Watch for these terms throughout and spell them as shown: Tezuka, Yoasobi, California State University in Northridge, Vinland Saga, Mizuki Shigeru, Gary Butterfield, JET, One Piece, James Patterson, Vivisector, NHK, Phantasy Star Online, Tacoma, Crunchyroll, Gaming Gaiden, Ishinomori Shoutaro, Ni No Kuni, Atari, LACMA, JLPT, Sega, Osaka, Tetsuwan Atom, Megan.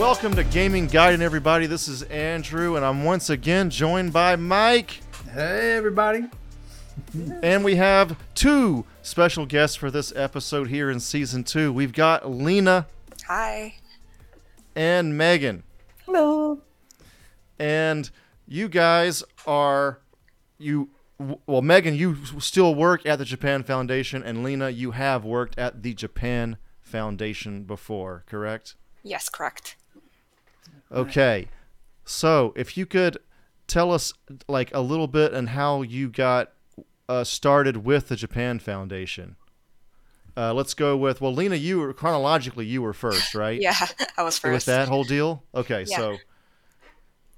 Welcome to Gaming Gaiden, everybody. This is Andrew, and I'm once again joined by Mike. Hey, everybody. And we have two special guests for this episode here in Season 2. We've got Lena. Hi. And Megan. Hello. And you guys are... Well, Megan, you still work at the Japan Foundation, and Lena, you have worked at the Japan Foundation before, correct? Yes, correct. Okay. So, if you could tell us, like, a little bit on how you got started with the Japan Foundation. Let's go with, well, Lena, you were, chronologically, you were first, right? Yeah, I was first. With that whole deal? Okay, yeah.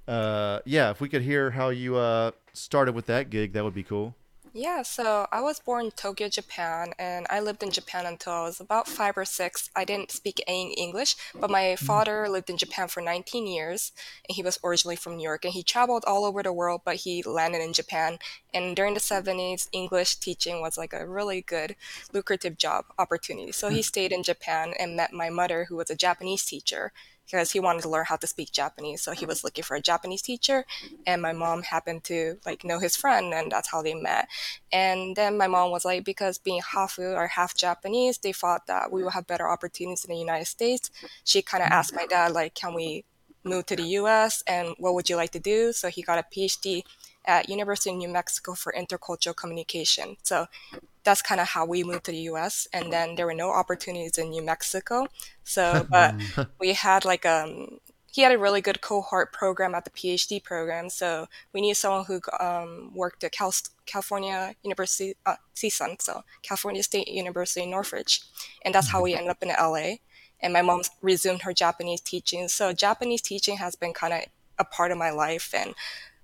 So... if we could hear how you started with that gig, that would be cool. Yeah, so I was born in Tokyo, Japan, and I lived in Japan until I was about 5 or 6. I didn't speak any English, but my father lived in Japan for 19 years, and he was originally from New York, and he traveled all over the world, but he landed in Japan. And during the 70s, English teaching was like a really good, lucrative job opportunity. So he stayed in Japan and met my mother, who was a Japanese teacher, because he wanted to learn how to speak Japanese. So he was looking for a Japanese teacher, and my mom happened to like know his friend, and that's how they met. And then my mom was like, because being Hafu or half Japanese, they thought that we would have better opportunities in the United States. She kind of asked my dad, like, can we move to the US and what would you like to do? So he got a PhD at University of New Mexico for intercultural communication. So that's kind of how we moved to the US. And then there were no opportunities in New Mexico. So, but we had like, he had a really good cohort program at the PhD program. So we knew someone who worked at California University, CSUN, so California State University in Northridge. And that's how we ended up in LA. And my mom resumed her Japanese teaching. So Japanese teaching has been kind of a part of my life. And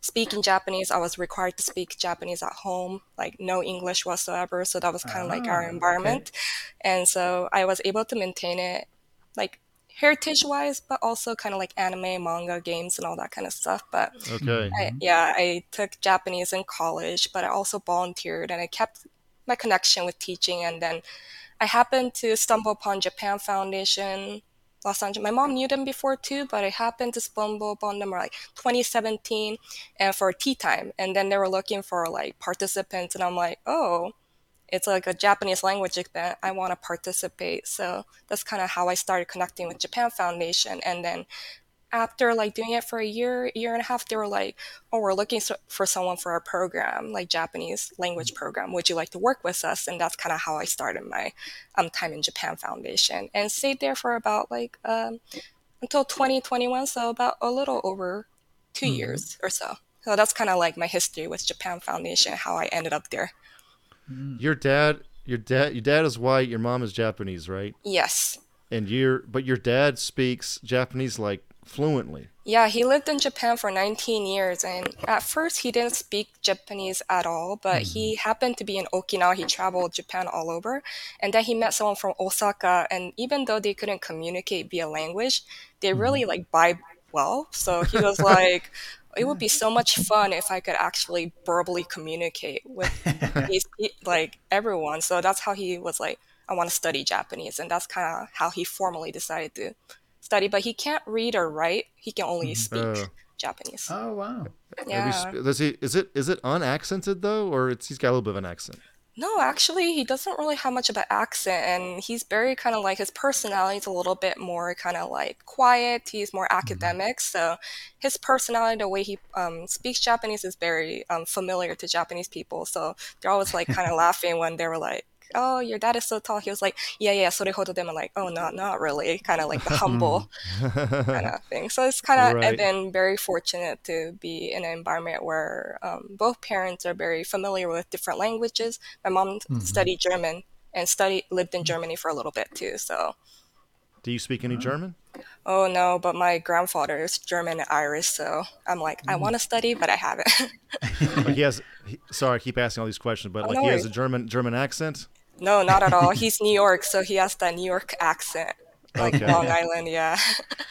speaking Japanese, I was required to speak Japanese at home, like no English whatsoever. So that was kind of like our environment. Okay. And so I was able to maintain it like heritage-wise, but also kind of like anime, manga, games, and all that kind of stuff. But okay. I took Japanese in college, but I also volunteered, and I kept my connection with teaching. And then I happened to stumble upon Japan Foundation Los Angeles. My mom knew them before too, but I happened to stumble upon them like 2017 and for tea time. And then they were looking for like participants, and I'm like, oh, it's like a Japanese language event. I want to participate. So that's kind of how I started connecting with Japan Foundation. And then after like doing it for a year and a half, they were like, oh, we're looking for someone for our program, like Japanese language program. Would you like to work with us? And that's kind of how I started my time in Japan Foundation, and stayed there for about like until 2021, so about a little over 2 years or so. So that's kind of like my history with Japan Foundation, how I ended up there. Your dad is white. Your mom is Japanese, right? Yes. And your dad speaks Japanese like fluently. Yeah, he lived in Japan for 19 years, and at first he didn't speak Japanese at all, but he happened to be in Okinawa. He traveled Japan all over, and then he met someone from Osaka, and even though they couldn't communicate via language, they really like vibe well. So he was like, it would be so much fun if I could actually verbally communicate with like everyone. So that's how he was like, I want to study Japanese, and that's kind of how he formally decided to study, but he can't read or write. He can only speak Japanese. Oh wow! Yeah. Is it unaccented though, or he's got a little bit of an accent? No, actually, he doesn't really have much of an accent, and he's very kind of like, his personality is a little bit more kind of like quiet. He's more academic, so his personality, the way he speaks Japanese, is very familiar to Japanese people. So they're always like kind of laughing when they were like, oh, your dad is so tall. He was like, yeah, sorehodo demo. Like, oh, not really. Kind of like the humble kind of thing. So it's kind of, I've been very fortunate to be in an environment where both parents are very familiar with different languages. My mom studied German and lived in Germany for a little bit too. So, do you speak any German? Oh no, but my grandfather is German and Irish, so I'm like, I want to study, but I haven't. Sorry, I keep asking all these questions, but he has a German accent. No, not at all. He's New York, so he has that New York accent, like Long Island. Yeah.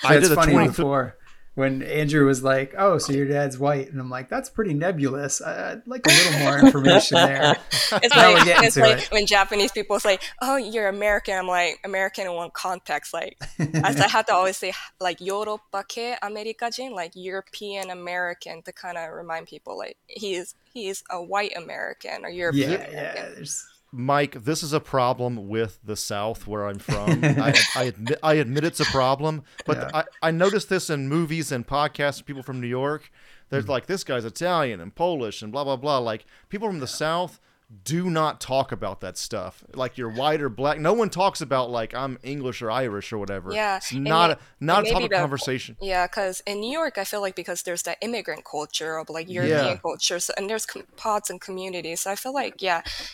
I did a 24. when Andrew was like, oh, so your dad's white. And I'm like, that's pretty nebulous. I'd like a little more information there. It's like when Japanese people say, oh, you're American. I'm like, American in one context. Like, as I have to always say, like, Yoropake Amerikajin, like European American, to kind of remind people, like, he is a white American or European American. Mike, this is a problem with the South where I'm from. I admit it's a problem, but I noticed this in movies and podcasts. People from New York, they're like, this guy's Italian and Polish and blah, blah, blah. Like, people from the South do not talk about that stuff. Like, you're white or black. No one talks about, like, I'm English or Irish or whatever. Yeah. It's not a topic of conversation. Yeah, because in New York, I feel like because there's that immigrant culture of, like, European culture, so, and there's pods and communities. So I feel like,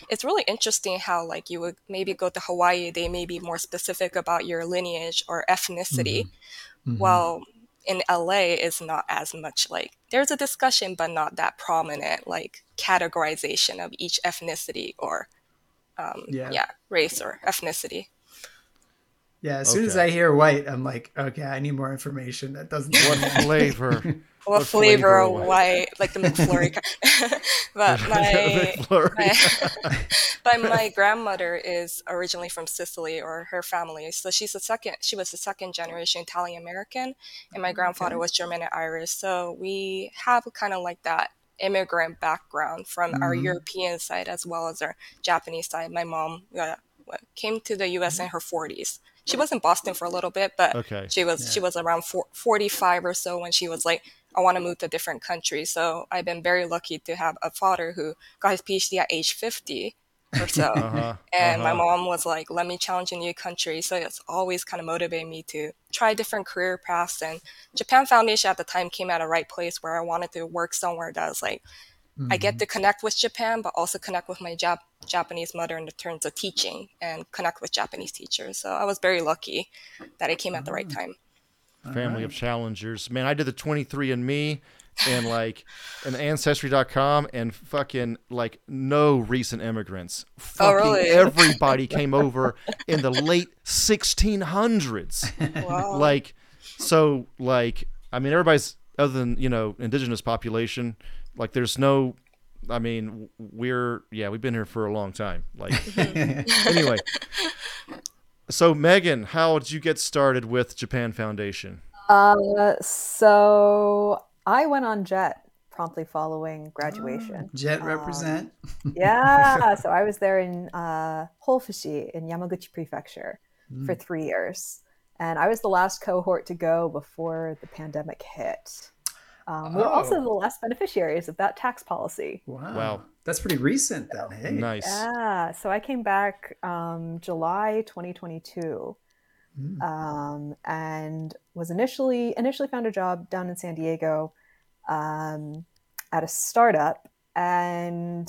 it's really interesting how, like, you would maybe go to Hawaii. They may be more specific about your lineage or ethnicity. Mm-hmm. While in LA, it's not as much, like, there's a discussion, but not that prominent, like, categorization of each ethnicity or race or ethnicity. Yeah, as soon as I hear white, I'm like, okay, I need more information. That doesn't. What flavor of white? Like the McFlurry. But my grandmother is originally from Sicily, or her family. So she was the second generation Italian American, and my grandfather was German and Irish. So we have kind of like that immigrant background from our European side as well as our Japanese side. My mom came to the U.S. in her 40s. She was in Boston for a little bit, but she was around 45 or so when she was like, I want to move to a different country. So I've been very lucky to have a father who got his PhD at age 50 or so. And my mom was like, let me challenge a new country. So it's always kind of motivated me to try different career paths. And Japan Foundation at the time came at a right place where I wanted to work somewhere that was like, I get to connect with Japan, but also connect with my Japanese mother in terms of teaching and connect with Japanese teachers. So I was very lucky that I came at the right time. Family of challengers. Man, I did the 23andMe and like an Ancestry.com and fucking like no recent immigrants. Really? Everybody came over in the late 1600s. Wow. Like, so like, I mean, everybody's other than, you know, indigenous population, like there's no, I mean, we've been here for a long time. Like, anyway. So Megan, how did you get started with Japan Foundation? So I went on JET promptly following graduation. JET represent. So I was there in Holfushi in Yamaguchi Prefecture for 3 years. And I was the last cohort to go before the pandemic hit. We were also the last beneficiaries of that tax policy. Wow. That's pretty recent, though. Hey. Nice. Yeah. So I came back July 2022 and was initially found a job down in San Diego at a startup. And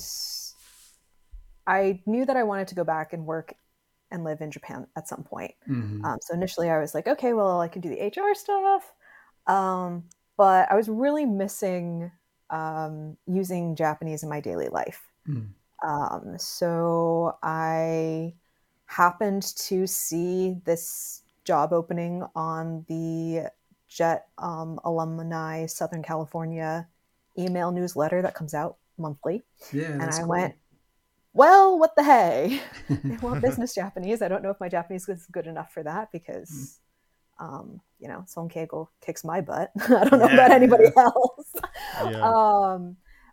I knew that I wanted to go back and work and live in Japan at some point. So initially I was like, okay, well, I can do the HR stuff. But I was really missing using Japanese in my daily life. So I happened to see this job opening on the JET alumni Southern California email newsletter that comes out monthly. Yeah, and I went, well, what the hey? They want business Japanese. I don't know if my Japanese is good enough for that because... you know, Son Kegel kicks my butt. I don't know about anybody else.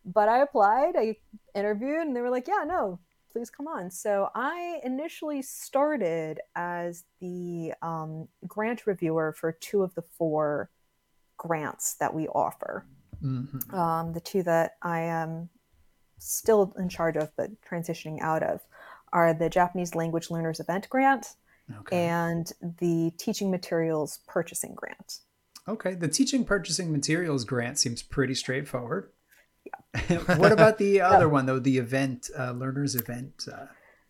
But I applied, I interviewed, and they were like, yeah, no, please come on. So I initially started as the grant reviewer for 2 of the 4 grants that we offer. The 2 that I am still in charge of, but transitioning out of, are the Japanese Language Learners Event Grant. Okay. And the Teaching Materials Purchasing Grant. Okay, the Teaching Purchasing Materials Grant seems pretty straightforward. Yeah. What about the other one, though, the event, Learners Event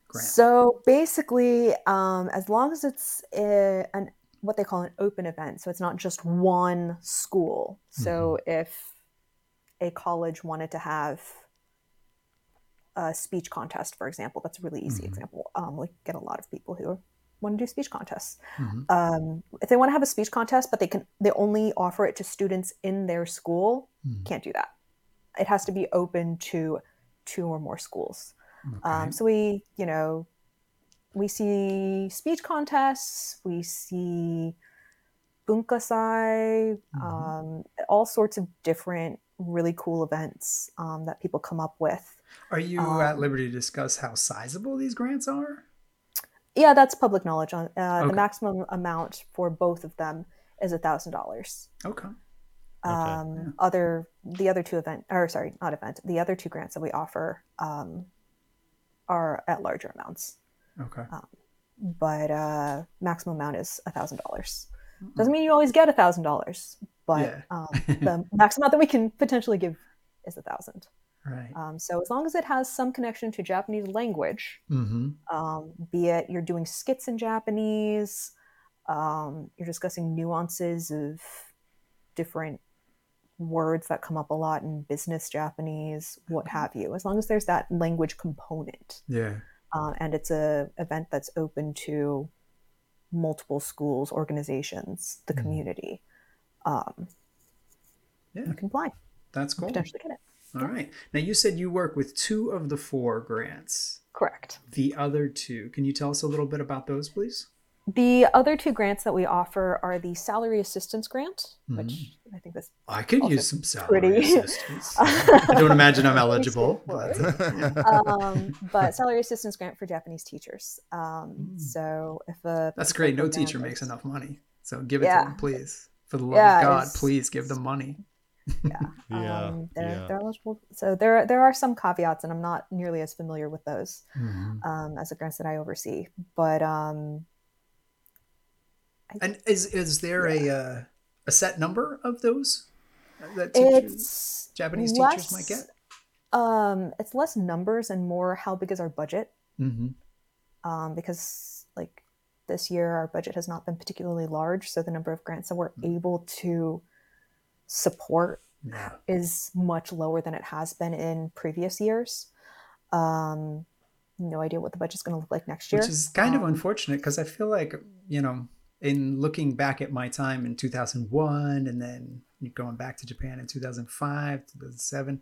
Grant? So basically, as long as it's what they call an open event, so it's not just one school. So if a college wanted to have a speech contest, for example, that's a really easy example. We get a lot of people who want to do speech contests. Mm-hmm. If they want to have a speech contest, but they only offer it to students in their school, mm-hmm. can't do that. It has to be open to two or more schools. Okay. So we see speech contests, we see bunkasai, mm-hmm. All sorts of different really cool events that people come up with. Are you at liberty to discuss how sizable these grants are? Yeah, that's public knowledge. Okay. The maximum amount for both of them is $1,000. Okay. Yeah. The other two grants that we offer are at larger amounts. Okay. But maximum amount is $1,000. Doesn't mean you always get $1,000, but yeah. The max amount that we can potentially give is $1,000. Right. So as long as it has some connection to Japanese language, mm-hmm. Be it you're doing skits in Japanese, you're discussing nuances of different words that come up a lot in business Japanese, what have you. As long as there's that language component, yeah, and it's an event that's open to multiple schools, organizations, the community, you can apply. That's cool. Potentially get it. All right. Now, you said you work with two of the four grants. Correct. The other two. Can you tell us a little bit about those, please? The other two grants that we offer are the salary assistance grant, mm-hmm. which I think this. I could use some salary assistance. I don't imagine I'm eligible. But salary assistance grant for Japanese teachers. So if a that's great. No teacher makes enough money, so give it to them, please. For the love of God, please give them money. They're eligible. So there are some caveats, and I'm not nearly as familiar with those mm-hmm. As the grants that I oversee, but. And is there a set number of those that Japanese teachers might get? It's less numbers and more how big is our budget? Mm-hmm. Because like this year, our budget has not been particularly large, so the number of grants that we're mm-hmm. able to support is much lower than it has been in previous years. No idea what the budget's going to look like next year. Which is kind of unfortunate because I feel like, in looking back at my time in 2001 and then going back to Japan in 2005, 2007,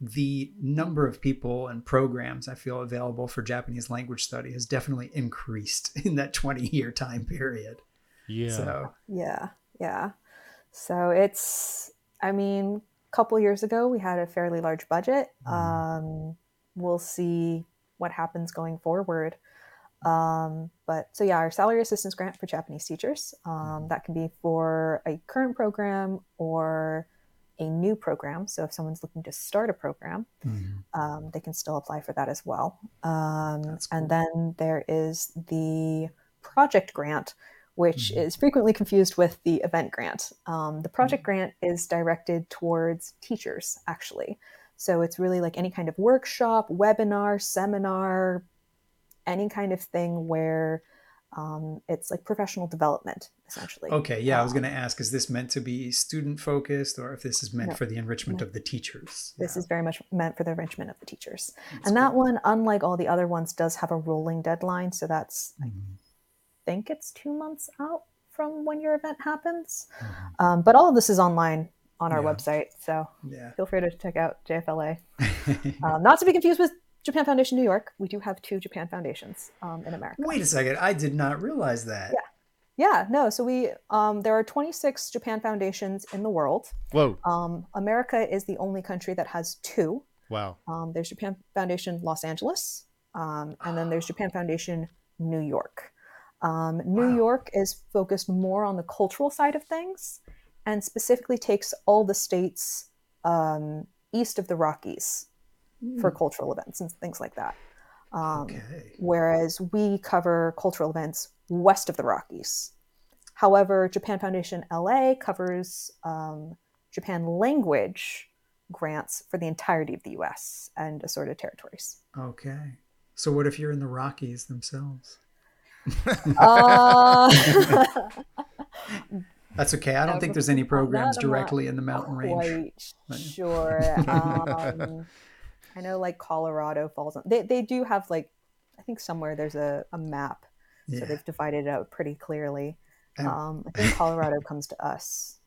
the number of people and programs I feel available for Japanese language study has definitely increased in that 20-year time period. Yeah. So. Yeah. So a couple years ago, we had a fairly large budget. We'll see what happens going forward. Our salary assistance grant for Japanese teachers, that can be for a current program or a new program. So if someone's looking to start a program, mm-hmm. They can still apply for that as well. That's cool. And then there is the project grant, which mm-hmm. is frequently confused with the event grant. The project mm-hmm. grant is directed towards teachers, actually. So it's really like any kind of workshop, webinar, seminar, any kind of thing where it's like professional development, essentially. Okay, yeah, I was going to ask, is this meant to be student-focused or if this is meant for the enrichment of the teachers? This is very much meant for the enrichment of the teachers. That one, unlike all the other ones, does have a rolling deadline. So that's, I think it's 2 months out from when your event happens. Mm-hmm. But all of this is online on our website. So feel free to check out JFLA. Not to be confused with Japan Foundation New York. We do have two Japan Foundations in America. Wait a second. I did not realize that. Yeah. No. So we there are 26 Japan Foundations in the world. Whoa. America is the only country that has two. Wow. There's Japan Foundation Los Angeles. And then there's Japan Foundation New York. New York is focused more on the cultural side of things and specifically takes all the states east of the Rockies for cultural events and things like that. Whereas we cover cultural events west of the Rockies. However, Japan Foundation LA covers Japan language grants for the entirety of the US and assorted territories. Okay. So what if you're in the Rockies themselves? That's okay. I don't think there's any programs directly in the mountain range. Sure. I know Colorado falls on. They do have I think somewhere there's a map So they've divided it out pretty clearly. I think Colorado comes to us.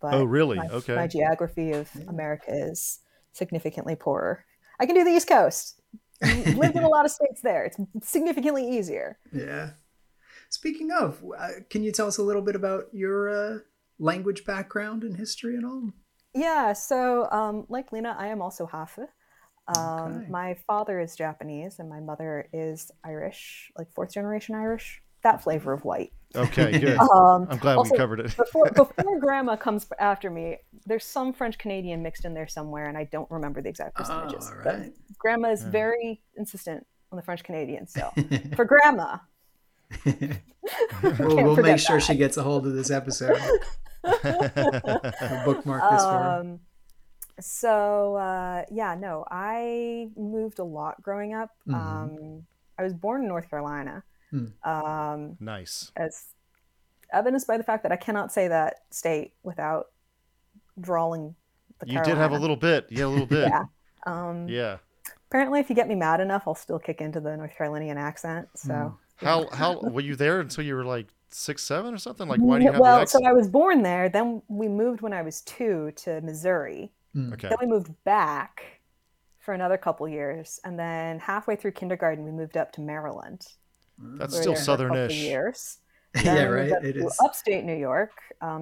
But oh, really? Okay. My geography of America is significantly poorer. I can do the East Coast. Lived in a lot of states there. It's significantly easier. Yeah. Speaking of, can you tell us a little bit about your language background and history and all? Yeah. So like Lena, I am also half. Okay. My father is Japanese and my mother is Irish, like fourth generation Irish. That flavor of white. Okay, good. I'm glad also, we covered it. before Grandma comes after me, there's some French Canadian mixed in there somewhere, and I don't remember the exact percentages. Oh, right. But Grandma is very insistent on the French Canadian, so for Grandma. we'll make sure she gets a hold of this episode. I'll bookmark this for her. So, I moved a lot growing up. Mm-hmm. I was born in North Carolina. Nice. As evidenced by the fact that I cannot say that state without drawing the Carolina. You did have a little bit. Yeah, a little bit. Yeah. Apparently, if you get me mad enough, I'll still kick into the North Carolinian accent. So how were you there until you were like 6, 7 or something? Like, why do you have the accent? So I was born there. Then we moved when I was 2 to Missouri. Okay. Then we moved back for another couple years. And then halfway through kindergarten, we moved up to Maryland. That's still southernish. Yeah, right. It is. Upstate New York,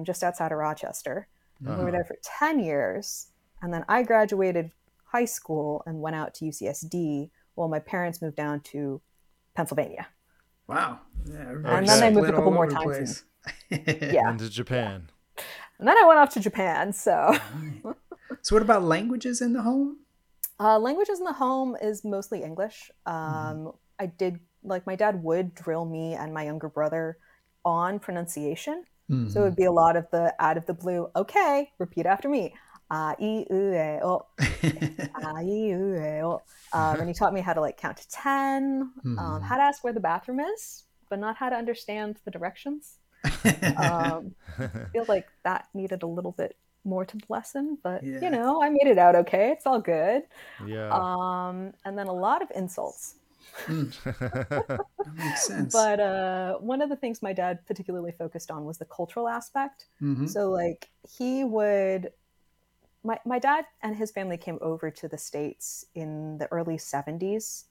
just outside of Rochester. Uh-huh. We were there for 10 years. And then I graduated high school and went out to UCSD while my parents moved down to Pennsylvania. Wow. Yeah, and then they moved a couple more times. Yeah. And to Japan. Yeah. And then I went off to Japan. So, so what about languages in the home? Languages in the home is mostly English. I did. Like my dad would drill me and my younger brother on pronunciation. Mm-hmm. So it would be a lot of the out of the blue. Okay. Repeat after me. And he taught me how to like count to 10, how to ask where the bathroom is, but not how to understand the directions. I feel like that needed a little bit more to the lesson, but you know, I made it out. Okay. It's all good. Yeah. And then a lot of insults. That makes sense. But one of the things my dad particularly focused on was the cultural aspect. So like he would, my dad and his family came over to the States in the early 70s,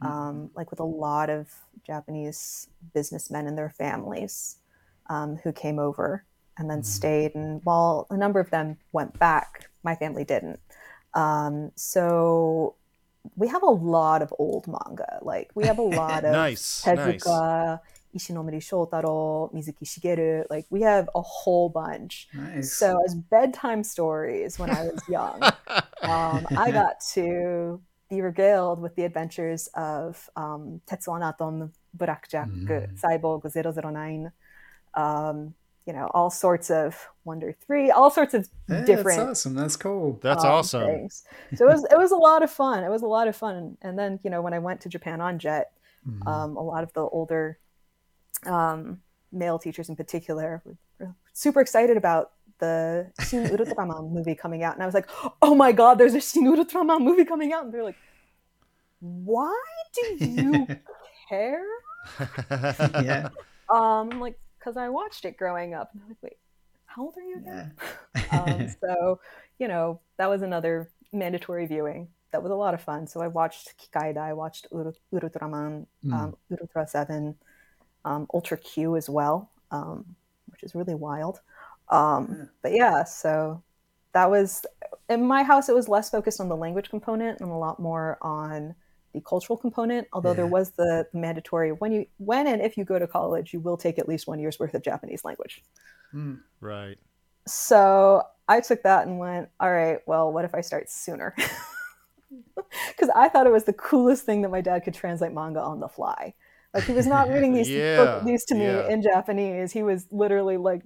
like with a lot of Japanese businessmen and their families who came over and then stayed. And while a number of them went back, my family didn't. So we have a lot of old manga. Like we have a lot of Tezuka, Ishinomori Shoutaro, Mizuki Shigeru. Like we have a whole bunch. Nice. So as bedtime stories when I was young, I got to be regaled with the adventures of Tetsuwan Atom, Black Jack, Cyborg 009, you know, all sorts of Wonder 3, all sorts of different. That's awesome. That's cool. That's awesome. Things. So it was a lot of fun. It was a lot of fun. And then, you know, when I went to Japan on JET, a lot of the older male teachers in particular were super excited about the Shin Ultraman movie coming out. And I was like, oh my God, there's a Shin Ultraman movie coming out. And they're like, why do you care? Yeah. I'm like, because I watched it growing up. And I'm like, wait, how old are you again? Yeah. So, you know, that was another mandatory viewing. That was a lot of fun. So I watched Kikaida, I watched Urutraman, Urutra 7, Ultra Q as well, which is really wild. But yeah, so that was, in my house, it was less focused on the language component and a lot more on the cultural component, although there was the mandatory when and if you go to college, you will take at least 1 year's worth of Japanese language. Right. So I took that and went, all right, well, what if I start sooner? Because I thought it was the coolest thing that my dad could translate manga on the fly. Like he was not reading these to me in Japanese. He was literally like,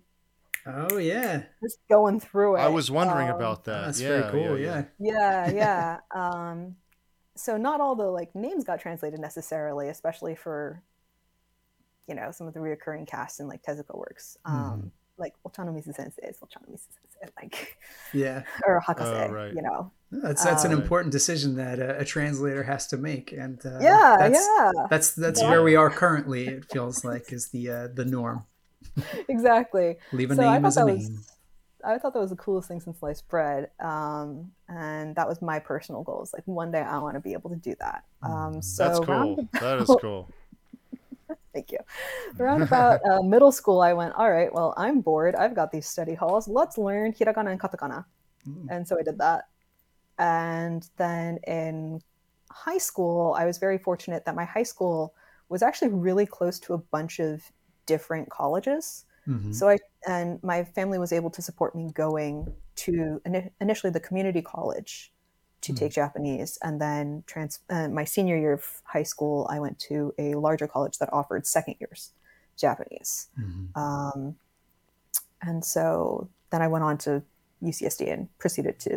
oh yeah, just going through it. I was wondering about that. That's very cool. Yeah. So not all the like names got translated necessarily, especially for, you know, some of the reoccurring casts in like Tezuka works. like Ochanomizu sensei, like, yeah, or Hakase, right. You know. That's an important decision that a translator has to make, and that's where we are currently. It feels like is the norm. Exactly. Leave a name as a name. I thought that was the coolest thing since sliced bread, and that was my personal goals. Like one day I want to be able to do that. So that's cool. That is cool. Thank you. Around about middle school, I went, all right, well, I'm bored. I've got these study halls. Let's learn hiragana and katakana. And so I did that. And then in high school, I was very fortunate that my high school was actually really close to a bunch of different colleges. Mm-hmm. So and my family was able to support me going to initially the community college to take Japanese, and then my senior year of high school, I went to a larger college that offered second year's Japanese. Mm-hmm. And so then I went on to UCSD and proceeded to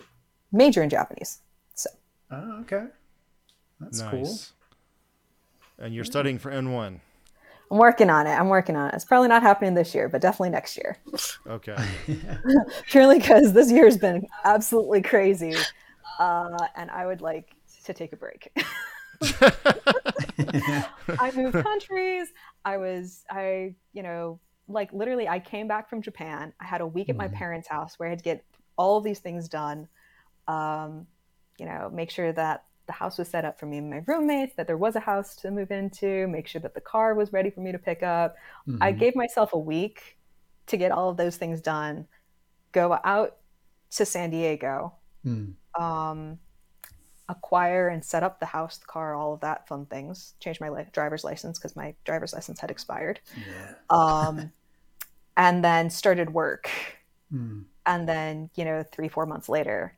major in Japanese. So. Oh, okay. That's cool. And you're studying for N1. I'm working on it. It's probably not happening this year, but definitely next year. Okay. Purely because this year has been absolutely crazy. And I would like to take a break. I moved countries. I came back from Japan. I had a week at my parents' house where I had to get all of these things done. Make sure that the house was set up for me and my roommates, that there was a house to move into, make sure that the car was ready for me to pick up. I gave myself a week to get all of those things done, go out to San Diego, acquire and set up the house, the car, all of that fun things, change my driver's license because my driver's license had expired. Yeah. And then started work. And then, 3-4 months later,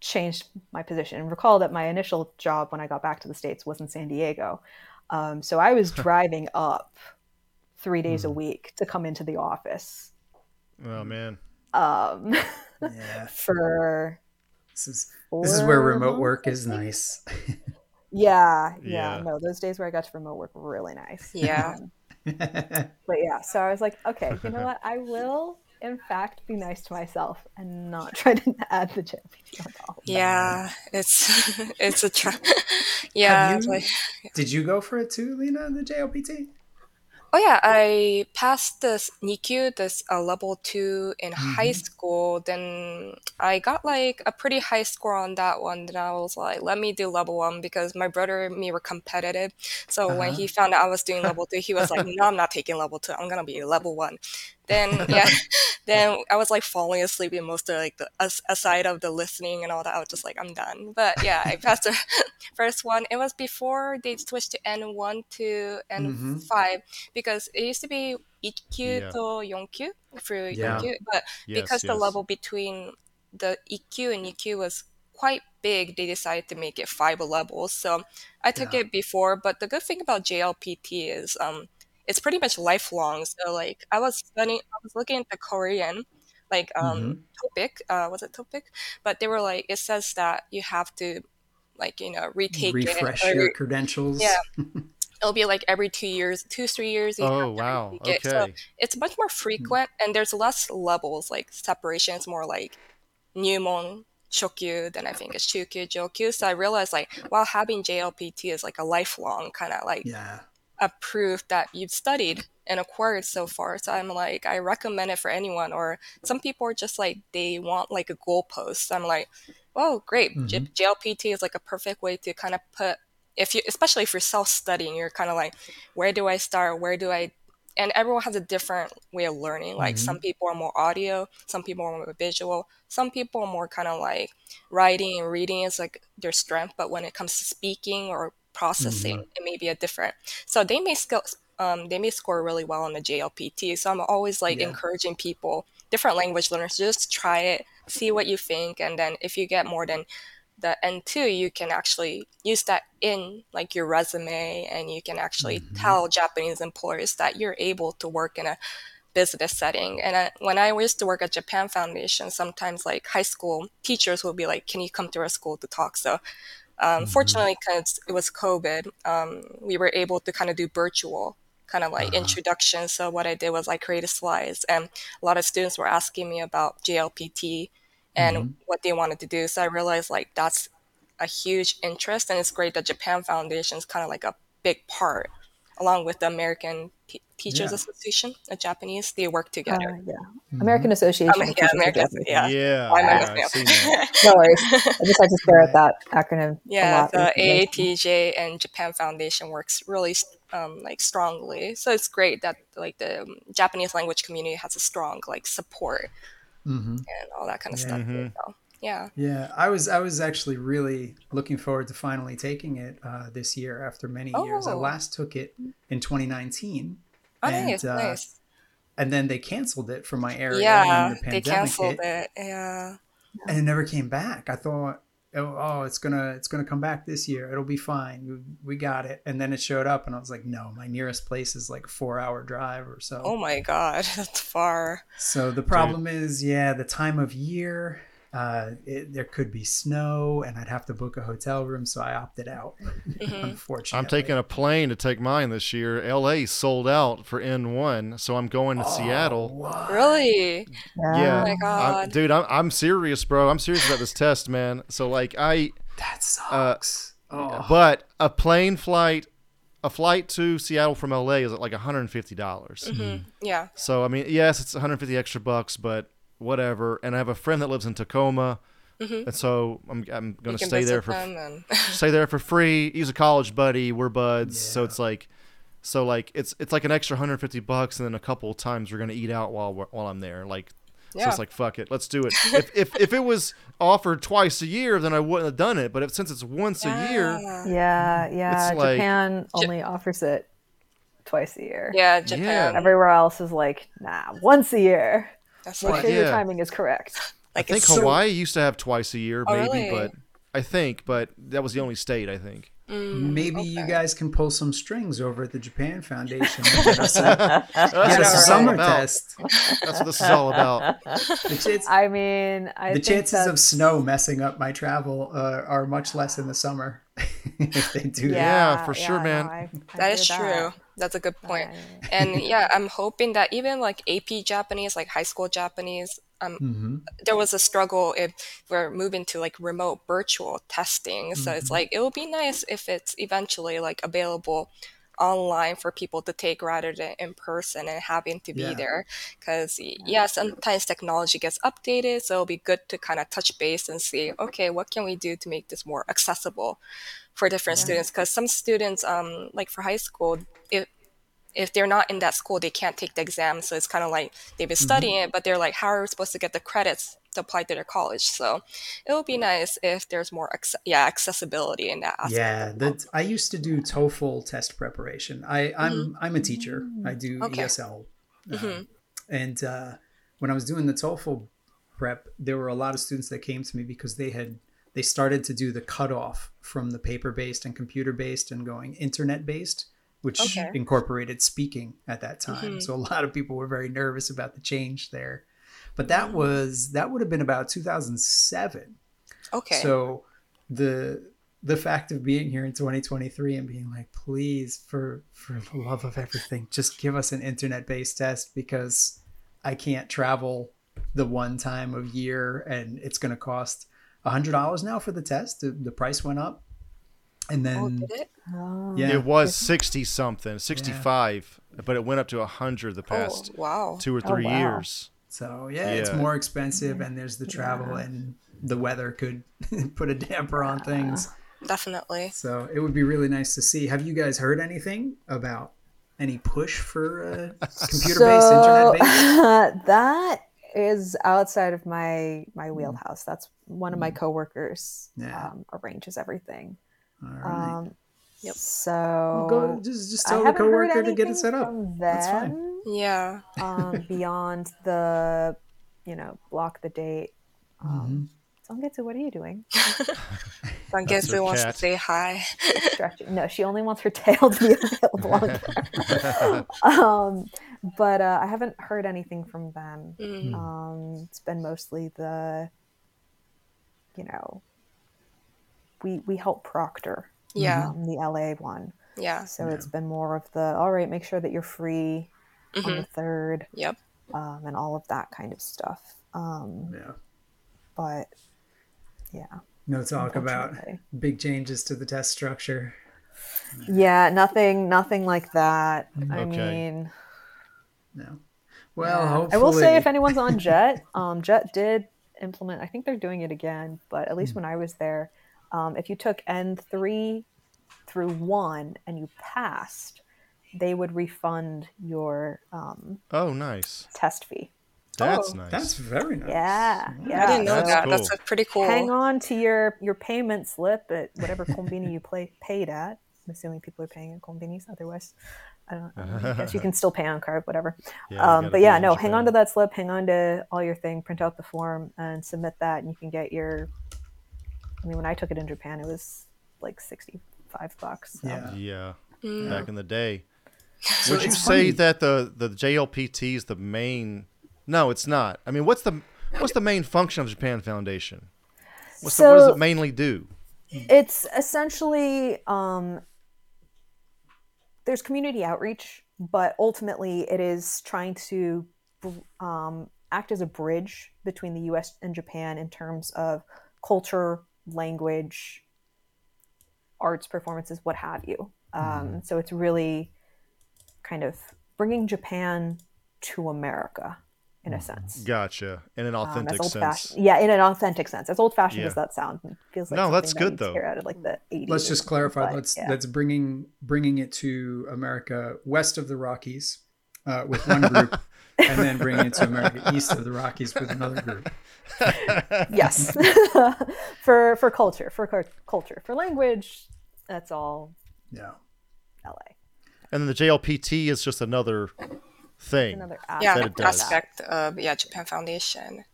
changed my position. Recall that my initial job when I got back to the States was in San Diego. So I was driving up 3 days a week to come into the office. Oh, man. Yeah. This is where remote work is nice. Yeah. No, those days where I got to remote work were really nice. Yeah. But yeah, so I was like, okay, you know what? I will, in fact, be nice to myself and not try to add the JLPT on all. Yeah, it's a try. Yeah. Did you go for it too, Lena? The JLPT? Oh yeah, I passed this NICU, this level 2 in high school. Then I got like a pretty high score on that one. Then I was like, let me do level 1 because my brother and me were competitive. So when he found out I was doing level 2, he was like, no, I'm not taking level 2. I'm gonna be level 1. Then I was like falling asleep in most of like the aside of the listening and all that. I was just like, I'm done. But yeah, I passed the first one. It was before they switched to N1 to N5. Because it used to be 1級 to 4級through 4級, but because the level between the 1級 and 2級 was quite big, they decided to make it 5 levels. So I took it before, but the good thing about JLPT is it's pretty much lifelong. So like I was looking at the Korean like topic, was it topic? But they were like, it says that you have to like refresh your credentials. Yeah. It'll be like every 2-3 years. Oh, wow. Okay. So it's much more frequent and there's less levels, like separation. It's more like Nyumon, Shokyu, then I think it's Chukyu, Jokyu. So I realized like, while having JLPT is like a lifelong kind of like a proof that you've studied and acquired so far. So I'm like, I recommend it for anyone, or some people are just like, they want like a goalpost. So I'm like, oh, great. JLPT is like a perfect way to kind of put, especially if you're self-studying, you're kind of like, where do I start? And everyone has a different way of learning. Like some people are more audio, some people are more visual, some people are more kind of like writing and reading is like their strength. But when it comes to speaking or processing, it may be a different. So they may score really well on the JLPT. So I'm always like encouraging people, different language learners, just try it, see what you think. And then if you get more than the N2, you can actually use that in like your resume, and you can actually tell Japanese employers that you're able to work in a business setting. And when I used to work at Japan Foundation, sometimes like high school teachers will be like, can you come to our school to talk? So fortunately, because it was COVID, we were able to kind of do virtual kind of like introduction. So what I did was I created slides, and a lot of students were asking me about JLPT and what they wanted to do. So I realized like that's a huge interest, and it's great that Japan Foundation is kind of like a big part, along with the American Teachers Association, the Japanese, they work together. American Association. No worries. I just had to stare at that acronym. Yeah, the AATJ and Japan Foundation works really like strongly. So it's great that like the Japanese language community has a strong like support and all that kind of stuff. So, I was actually really looking forward to finally taking it this year after many years. I last took it in 2019. Nice. And then they canceled it from my area. Yeah, the pandemic they canceled hit. Yeah. And it never came back. I thought, oh, it's gonna come back this year. It'll be fine. We got it. And then it showed up, and I was like, no, my nearest place is like a 4-hour drive or so. Oh my god, that's far. So the problem is, the time of year. There could be snow, and I'd have to book a hotel room, so I opted out. Unfortunately, I'm taking a plane to take mine this year. LA sold out for N1, so I'm going to Seattle. What? Really? Yeah. Oh my God. I'm serious, bro. I'm serious about this test, man. So like that sucks. But a flight to Seattle from LA is like $150. Yeah. So I mean, yes, it's $150 extra, but whatever. And I have a friend that lives in Tacoma, and so I'm gonna stay there for free. He's a college buddy, we're buds, so it's like, it's like an extra $150, and then a couple of times we're gonna eat out while I'm there. Like, so it's like, fuck it, let's do it. If it was offered twice a year, then I wouldn't have done it. But since it's once a year, it's like, Japan only offers it twice a year. Yeah, Japan. Everywhere else is like, nah, once a year. Make sure your timing is correct. Like, I think Hawaii used to have twice a year, maybe, really? but that was the only state, I think. Maybe you guys can pull some strings over at the Japan Foundation. Get us a summer test. That's what this is all about. The chances of snow messing up my travel are much less in the summer. If they do sure, man. No, that is true. That's a good point. And I'm hoping that even like AP Japanese, like high school Japanese, there was a struggle if we're moving to like remote virtual testing. So it's like, it would be nice if it's eventually like available online for people to take rather than in person and having to be there. Because sometimes technology gets updated. So it'll be good to kind of touch base and see, okay, what can we do to make this more accessible for different students? Because some students, like for high school, if they're not in that school, they can't take the exam. So it's kind of like they've been studying it, but they're like, how are we supposed to get the credits to apply to their college? So it would be nice if there's more accessibility in that aspect. Yeah, I used to do TOEFL test preparation. I'm a teacher. I do ESL. And when I was doing the TOEFL prep, there were a lot of students that came to me because they started to do the cutoff from the paper-based and computer-based and going internet-based, which incorporated speaking at that time. So a lot of people were very nervous about the change there. But that would have been about 2007. Okay. So the fact of being here in 2023 and being like, please, for the love of everything, just give us an internet-based test, because I can't travel the one time of year, and it's going to cost $100 now for the test. The price went up. And then it was 60 something, 65, but it went up to 100 the past 2 or 3 years. So it's more expensive, and there's the travel, and the weather could put a damper on things. Definitely. So it would be really nice to see. Have you guys heard anything about any push for computer-based, internet-based? That is outside of my wheelhouse. That's one of my coworkers arranges everything. All right. So well, just tell the coworker to get it set up. That's fine. Yeah. Beyond the, block the date. Sangetsu, what are you doing? Sangetsu wants to say hi. No, she only wants her tail to be available. But I haven't heard anything from them. It's been mostly the, we help Proctor, the LA one. Yeah. So it's been more of the, all right, make sure that you're free on the 3rd. Yep. And all of that kind of stuff. But yeah. No talk about big changes to the test structure. Yeah, nothing like that. Okay. I mean, no. Well, hopefully. I will say, if anyone's on JET, JET did implement, I think they're doing it again, but at least when I was there, if you took N3 through 1 and you passed, they would refund your test fee. That's nice. That's very nice. Yeah. I didn't know that. Cool. That's pretty cool. Hang on to your payment slip at whatever konbini you paid at. I'm assuming people are paying at konbinis. Otherwise, I guess you can still pay on card, whatever. Yeah, hang on to that slip. Hang on to all your thing. Print out the form and submit that, and you can get your. I mean, when I took it in Japan, it was like $65. So. Yeah. Back in the day. So would you say that the JLPT is the main? No, it's not. I mean, what's the main function of Japan Foundation? What does it mainly do? It's essentially there's community outreach, but ultimately it is trying to act as a bridge between the U.S. and Japan in terms of culture, language, arts, performances, what have you. So it's really kind of bringing Japan to America. In a sense. Gotcha. In an authentic sense. In an authentic sense. As old-fashioned as that sounds, it feels like that's good, though. Out of, like, the 80s. Let's just clarify. That's bringing it to America west of the Rockies with one group, and then bringing it to America east of the Rockies with another group. Yes. for culture, for language, that's all. Yeah. LA. And then the JLPT is just another thing, another aspect of Japan Foundation.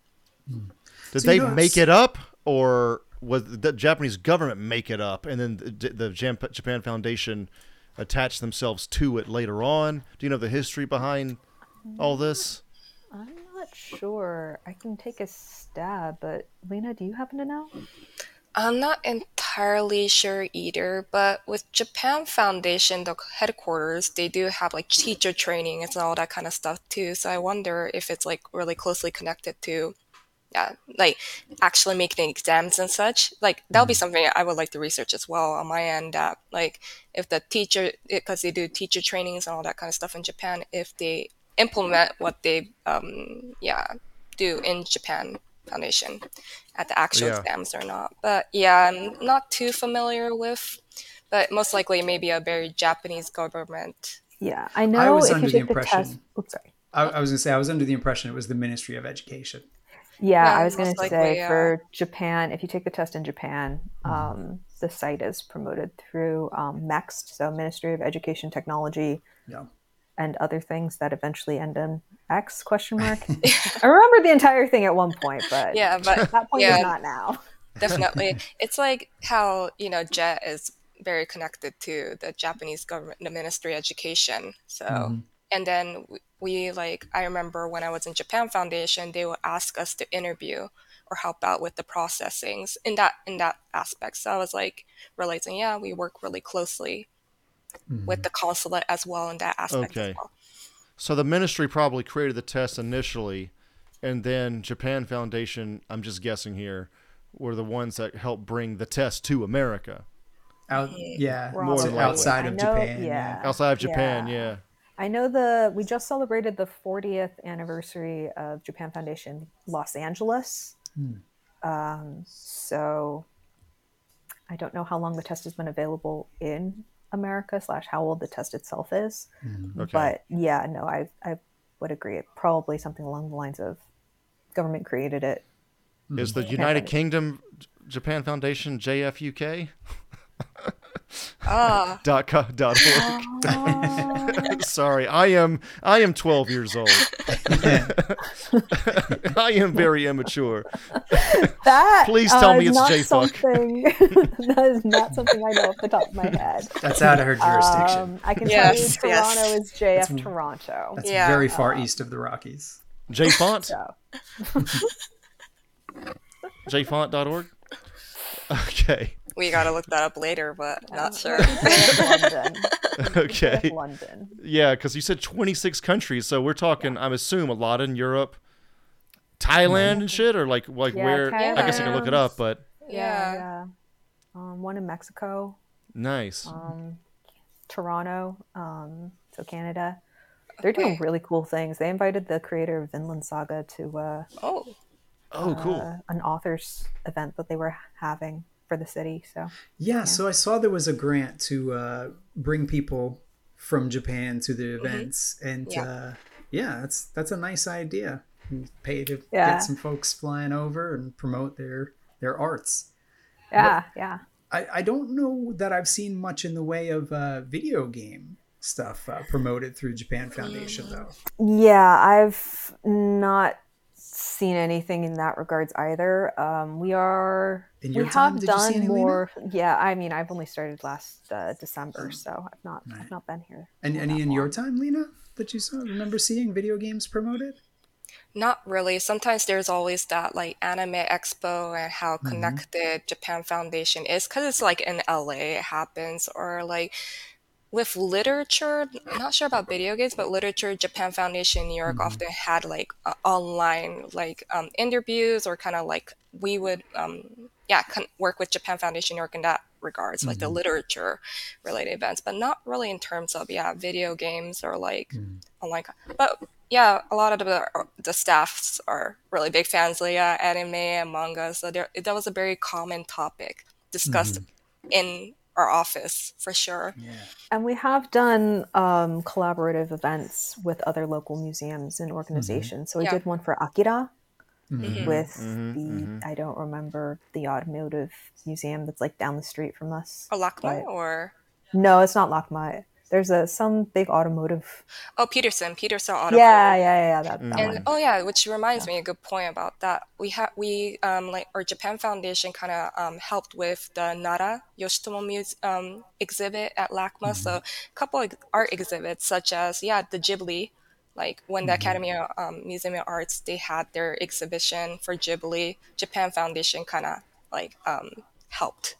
Did they make it up, or was the Japanese government make it up and then the Japan Foundation attached themselves to it later on? Do you know the history behind all this? I'm not sure. I can take a stab, but Lena, do you happen to know? I'm not entirely sure either, but with Japan Foundation, the headquarters, they do have like teacher training and all that kind of stuff too. So I wonder if it's like really closely connected to, like actually making exams and such. Like that'll be something I would like to research as well on my end. That like if the teacher, because they do teacher trainings and all that kind of stuff in Japan, if they implement what they do in Japan Foundation at the actual exams or not. But I'm not too familiar with, but most likely maybe a very Japanese government. Yeah, I know. I was under the impression. Oops, sorry. I was going to say, I was under the impression it was the Ministry of Education. Yeah, I was going to say for Japan, if you take the test in Japan, the site is promoted through MEXT, so Ministry of Education Technology. Yeah. And other things that eventually end in X ? I remember the entire thing at one point, but at that point is not now. Definitely. It's like how, JET is very connected to the Japanese government, the Ministry of Education. So, and then we I remember when I was in Japan Foundation, they would ask us to interview or help out with the processings in that aspect. So I was realizing, we work really closely with the consulate as well in that aspect. Okay. As well. So the ministry probably created the test initially, and then Japan Foundation, I'm just guessing here, were the ones that helped bring the test to America. Outside of Japan. Yeah. Outside of Japan, yeah. I know we just celebrated the 40th anniversary of Japan Foundation Los Angeles. So I don't know how long the test has been available in America / how old the test itself is. Okay. But I would agree, it probably something along the lines of government created it. Is the United Kingdom Japan Foundation JFUK? .org. Sorry, I am 12 years old. I am very immature. Please tell me it's JFUK. That is not something I know off the top of my head. That's out of her jurisdiction. I can tell you Toronto is JF Toronto. That's very far east of the Rockies. JFont? JFont.org? Okay. We gotta look that up later, but not sure. London. Okay. London. Yeah, because you said 26 countries, so we're talking. Yeah. I'm assuming a lot in Europe, Thailand and shit, or like yeah, where? Thailand. I guess I can look it up, but yeah. One in Mexico. Nice. Toronto. So Canada. They're doing really cool things. They invited the creator of Vinland Saga to cool an author's event that they were having for the city. So so I saw there was a grant to bring people from Japan to the events, and that's a nice idea. You pay to get some folks flying over and promote their arts. I don't know that I've seen much in the way of video game stuff promoted through Japan Foundation, though. Yeah, I've not seen anything in that regards either. I mean, I've only started last December, so I've not been here. And any in your time, Lena, that you saw? Remember seeing video games promoted? Not really. Sometimes there's always that anime expo and how connected Japan Foundation is, because it's in LA it happens, or with literature. I'm not sure about video games, but literature, Japan Foundation in New York often had online interviews, or kind of we would work with Japan Foundation New York in that regards, the literature related events, but not really in terms of video games or online. But yeah, a lot of the staffs are really big fans of anime and manga, so that was a very common topic discussed in our office for sure. Yeah. And we have done collaborative events with other local museums and organizations. So we did one for Akira with I don't remember the automotive museum that's down the street from us. Oh, LACMA or? No, it's not LACMA. There's some big automotive. Oh, Peterson Automotive. Yeah. That and one. Oh yeah, which reminds me, a good point about that. Our Japan Foundation kind of helped with the Nara Yoshitomo exhibit at LACMA. So a couple of art exhibits, such as the Ghibli, when the Academy of Museum of Arts, they had their exhibition for Ghibli. Japan Foundation kind of helped.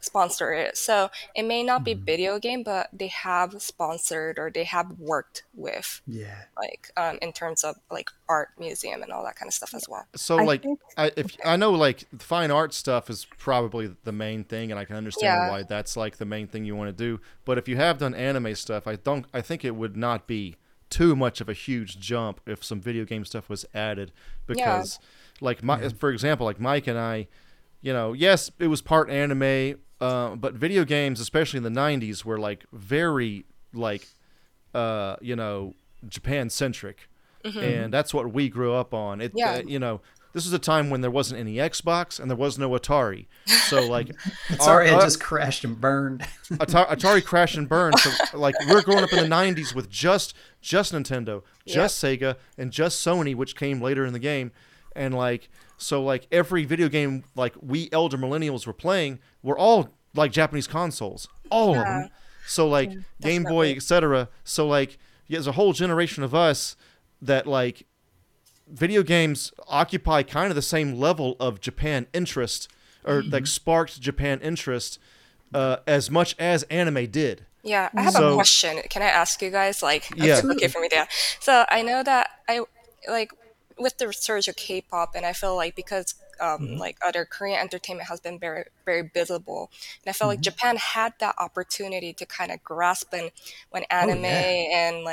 Sponsor it, so it may not be video game, but they have sponsored or they have worked with in terms of art museum and all that kind of stuff as well. So I know fine art stuff is probably the main thing, and I can understand why that's the main thing you want to do, but if you have done anime stuff, I think it would not be too much of a huge jump if some video game stuff was added, because for example, Mike and I, yes, it was part anime, but video games, especially in the 90s, were very Japan centric, and that's what we grew up on. This was a time when there wasn't any Xbox and there was no Atari, so Atari just crashed and burned. Atari crashed and burned. So we're growing up in the 90s with just Nintendo, just Sega, and just Sony, which came later in the game, and So every video game we elder millennials were playing were all Japanese consoles, all of them. So Game Boy, etc. So there's a whole generation of us that video games occupy kind of the same level of Japan interest, or sparked Japan interest as much as anime did. Yeah, I have a question. Can I ask you guys? Okay for me there. So I know that I with the surge of K-pop, and I feel because other Korean entertainment has been very, very visible, and I felt like Japan had that opportunity to kind of grasp, and when anime and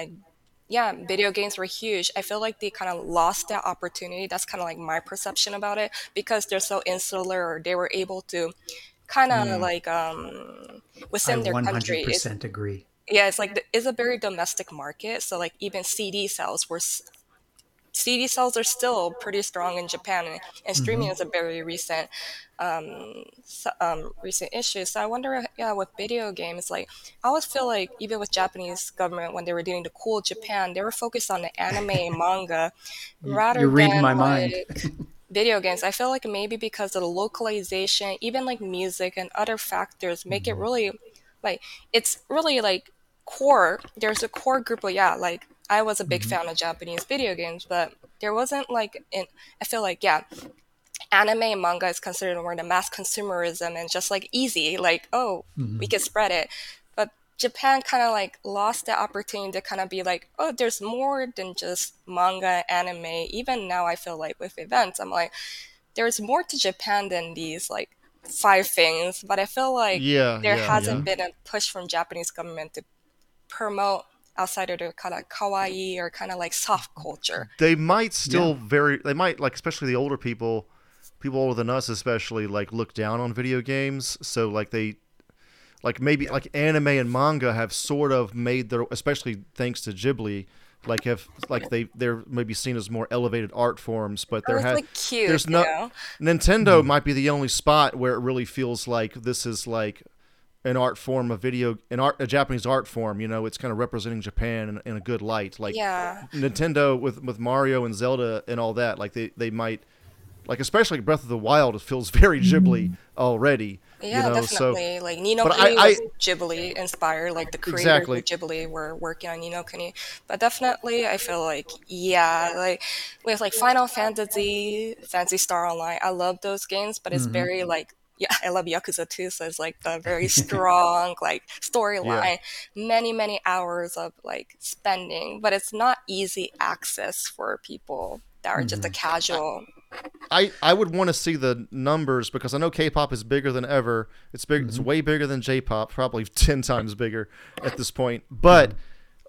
video games were huge, I feel like they kind of lost that opportunity. That's kind of my perception about it, because they're so insular, or they were able to kind of within their country. I 100% agree. Yeah, it's a very domestic market, so even CD sales were. CD sales are still pretty strong in Japan, and streaming is a very recent recent issue. So I wonder, with video games, I always feel even with Japanese government, when they were doing the cool Japan, they were focused on the anime and manga rather than video games. I feel maybe because of the localization, even music and other factors, make it really it's really core. There's a core group of I was a big fan of Japanese video games, but there wasn't I feel anime and manga is considered more the mass consumerism and just like easy, like, oh, we can spread it. But Japan kind of like lost the opportunity to kind of be like, oh, there's more than just manga, anime. Even now I feel like with events, I'm like, there's more to Japan than these like five things. But I feel like there hasn't been a push from Japanese government to promote outside of their kind of kawaii or kind of like soft culture. They might still they might especially the older people older than us especially, like look down on video games. So like they, like maybe like anime and manga have sort of made their, especially thanks to Ghibli, like have, like they're maybe seen as more elevated art forms, but there has like cute, there's no, you know? Nintendo might be the only spot where it really feels like this is like an art form, a Japanese art form, you know, it's kind of representing Japan in a good light. Like Nintendo with Mario and Zelda and all that, like they might, like especially Breath of the Wild, it feels very Ghibli already. Yeah, you know? Definitely. So, like Ni No Kuni was Ghibli inspired, like the creators of Ghibli were working on Ni No Kuni. But definitely, I feel like with like Final Fantasy, Phantasy Star Online, I love those games, but it's very like. Yeah, I love Yakuza too, so it's like the very strong like storyline, many hours of like spending, but it's not easy access for people that are just a casual. I would want to see the numbers because I know K-pop is bigger than ever. It's big, it's way bigger than J-pop, probably 10 times bigger at this point. But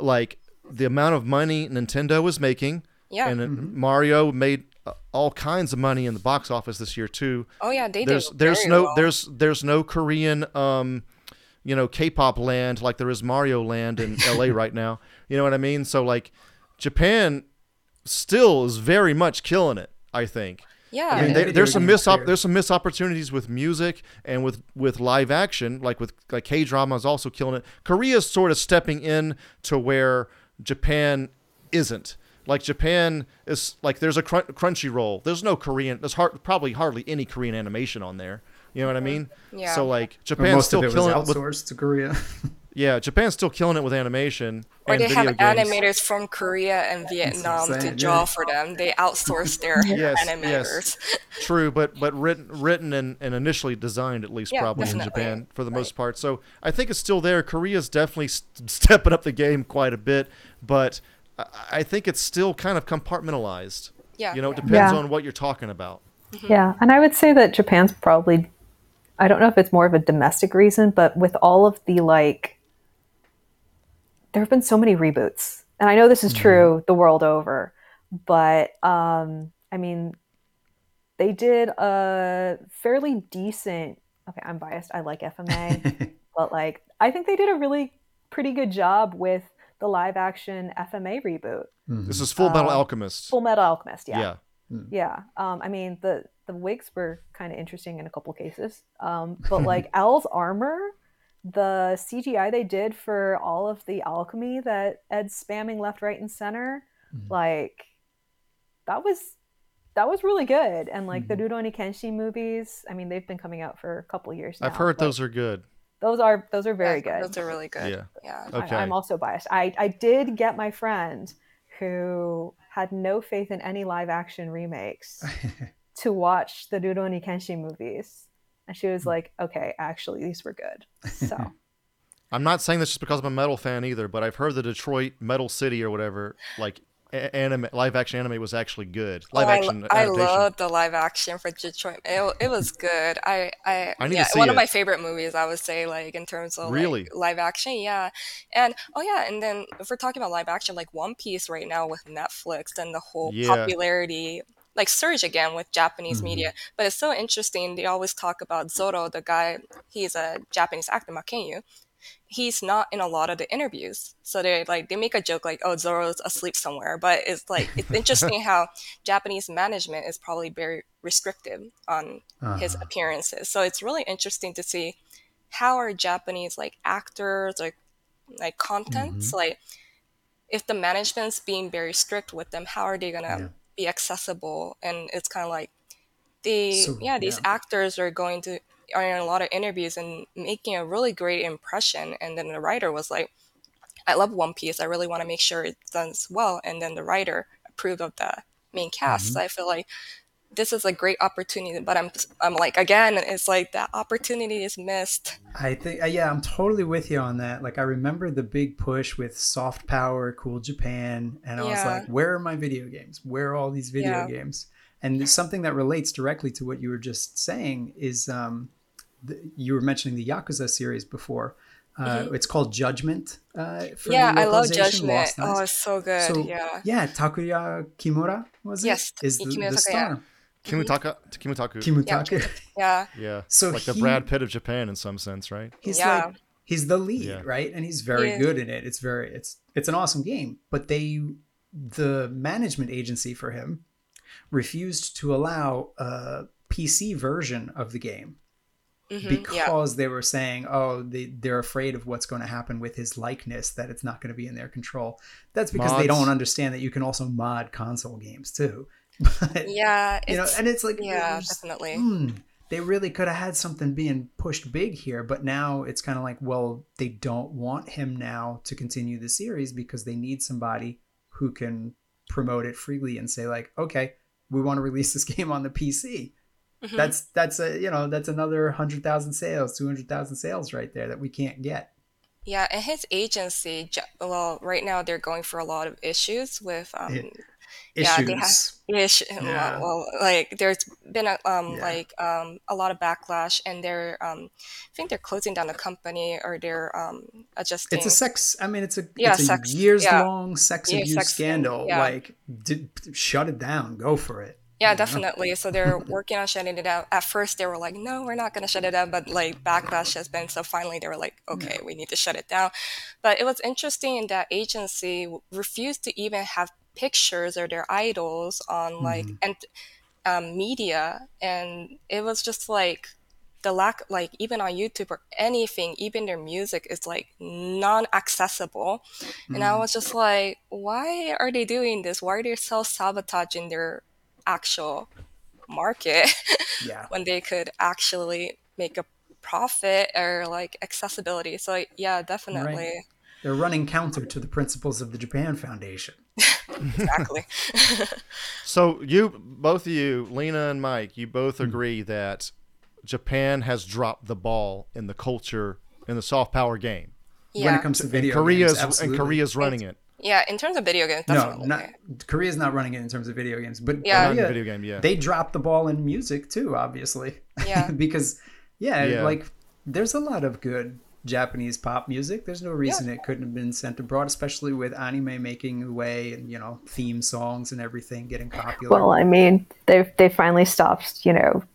like the amount of money Nintendo was making, and Mario made all kinds of money in the box office this year too. Oh yeah, they did. There's no Korean, you know, K-pop land like there is Mario land in LA right now. You know what I mean? So like, Japan still is very much killing it, I think. Yeah, I mean, there's some missed opportunities with music and with live action, like with like K-drama is also killing it. Korea is sort of stepping in to where Japan isn't. Like Japan is like there's a Crunchyroll. There's no Korean. There's probably hardly any Korean animation on there. You know what I mean? Yeah. So like Japan's still killing it. Most of it was outsourced to Korea. Yeah, Japan's still killing it with animation. Or and they video have games. Animators from Korea and Vietnam to draw for them. They outsource their animators. Yes. True, but written and initially designed at least probably definitely. In Japan for the most part. So I think it's still there. Korea's definitely stepping up the game quite a bit, but. I think it's still kind of compartmentalized. Yeah. You know, it depends on what you're talking about. Mm-hmm. Yeah. And I would say that Japan's probably, I don't know if it's more of a domestic reason, but with all of the like, there have been so many reboots. And I know this is true the world over, but I mean, they did a fairly decent, okay, I'm biased. I like FMA, but like, I think they did a really pretty good job with the live action FMA reboot. This is Full Metal Alchemist. Full Metal Alchemist, I mean, the wigs were kind of interesting in a couple cases. But like Al's armor, the CGI they did for all of the alchemy that Ed's spamming left, right, and center, like that was really good. And like the Rurouni Kenshin movies, I mean, they've been coming out for a couple years now. I've heard those are good. Those are very good. Those are really good. Yeah. Okay. I'm also biased. I did get my friend who had no faith in any live action remakes to watch the Rurouni Kenshin movies, and she was like, "Okay, actually, these were good." So. I'm not saying this just because I'm a metal fan either, but I've heard the Detroit Metal City or whatever, like. Live action anime was actually good. I loved the live action for Detroit. It was good. I need to see one of my favorite movies, I would say, like in terms of like, live action. Yeah. And and then if we're talking about live action, like One Piece right now with Netflix and the whole popularity like surge again with Japanese media. But it's so interesting, they always talk about Zoro, the guy, he's a Japanese actor, Makenyu. He's not in a lot of the interviews, so they make a joke like, "Oh, Zoro's asleep somewhere." But it's like it's interesting how Japanese management is probably very restrictive on his appearances. So it's really interesting to see how are Japanese like actors or like contents like if the management's being very strict with them, how are they gonna be accessible? And it's kind of like these actors are in a lot of interviews and making a really great impression. And then the writer was like, I love One Piece. I really want to make sure it does well. And then the writer approved of the main cast. So I feel like this is a great opportunity, but I'm like, again, it's like that opportunity is missed. I think, yeah, I'm totally with you on that. Like, I remember the big push with soft power, cool Japan, and I was like, where are my video games? Where are all these video games? And something that relates directly to what you were just saying is, you were mentioning the Yakuza series before. It's called Judgment. I love Judgment. Oh, it's so good. So, yeah, Takuya Kimura, was it? Yes, is the star. Kimutaka. Yeah. So like the Brad Pitt of Japan in some sense, right? He's like, he's the lead, right? And he's very good in it. It's very, it's an awesome game. But the management agency for him refused to allow a PC version of the game. Because they were saying, oh, they're afraid of what's going to happen with his likeness, that it's not going to be in their control. That's because mods. They don't understand that you can also mod console games too. But, you know, and it's like, definitely. They really could have had something being pushed big here, but now it's kind of like, well, they don't want him now to continue the series because they need somebody who can promote it freely and say like, okay, we want to release this game on the PC. That's a, you know, that's another 100,000 sales, 200,000 sales right there that we can't get. Yeah, and his agency, well, right now they're going for a lot of issues with well, like there's been a lot of backlash, and they're I think they're closing down the company, or they're adjusting. It's a sex. I mean, it's a years-long sex abuse scandal. Yeah. Like, shut it down. Go for it. Yeah, definitely. So they're working on shutting it down. At first, they were like, no, we're not going to shut it down. But like backlash has been. So finally, they were like, okay, we need to shut it down. But it was interesting that agency refused to even have pictures or their idols on like media. And it was just like the lack, like even on YouTube or anything, even their music is like non-accessible. And I was just like, why are they doing this? Why are they self-sabotaging their actual market when they could actually make a profit or like accessibility? So yeah, definitely. Right. They're running counter to the principles of the Japan Foundation. Exactly. So both of you, Lena and Mike, you both agree that Japan has dropped the ball in the culture, in the soft power game. Yeah. When it comes to video games, absolutely. And Korea's running it. Yeah, in terms of video games, definitely. No, Korea's not running it in terms of video games, but they dropped the ball in music too, obviously. Yeah, because like there's a lot of good Japanese pop music. There's no reason it couldn't have been sent abroad, especially with anime making the way and you know theme songs and everything getting popular. Well, I mean, they finally stopped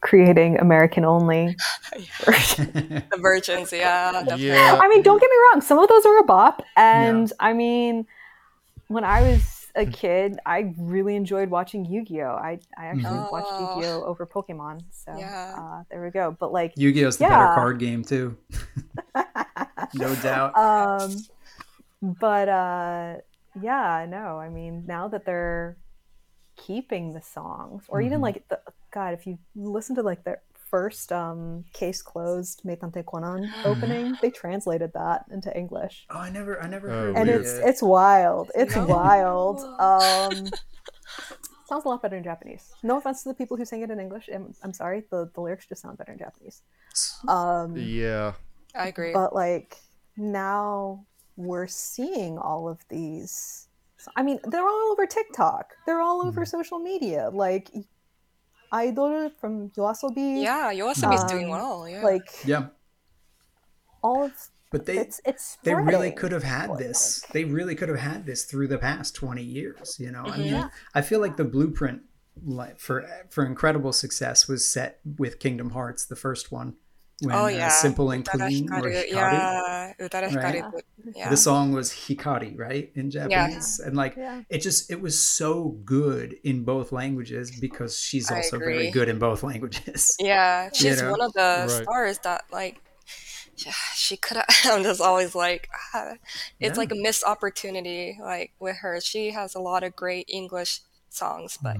creating American only the versions. Yeah, I mean, don't get me wrong. Some of those are a bop, and I mean. When I was a kid, I really enjoyed watching Yu-Gi-Oh. I actually watched Yu-Gi-Oh over Pokemon. So there we go. But like Yu-Gi-Oh's the better card game too. No doubt. I mean, now that they're keeping the songs, or even like if you listen to like the first Case Closed Meitante Konan opening, they translated that into English. Oh, I never heard. And it's wild. It's wild. Sounds a lot better in Japanese. No offense to the people who sang it in English. I'm sorry. The lyrics just sound better in Japanese. I agree. But like now we're seeing all of these. I mean, they're all over TikTok. They're all over social media. Like. Idol from Yoasobi. Yeah, Yoasobi's doing well. Yeah. Like all of but they it's they really could have had this. They really could have had this through the past 20 years, you know. I mean, I feel like the blueprint for incredible success was set with Kingdom Hearts, the first one. When Simple and Clean or Hikari. Yeah. Right? Yeah. The song was Hikari, right? In Japanese. Yeah. And like it was so good in both languages because she's also very good in both languages. Yeah. She's one of the stars that like she could have. I'm just always like it's like a missed opportunity, like with her. She has a lot of great English songs, but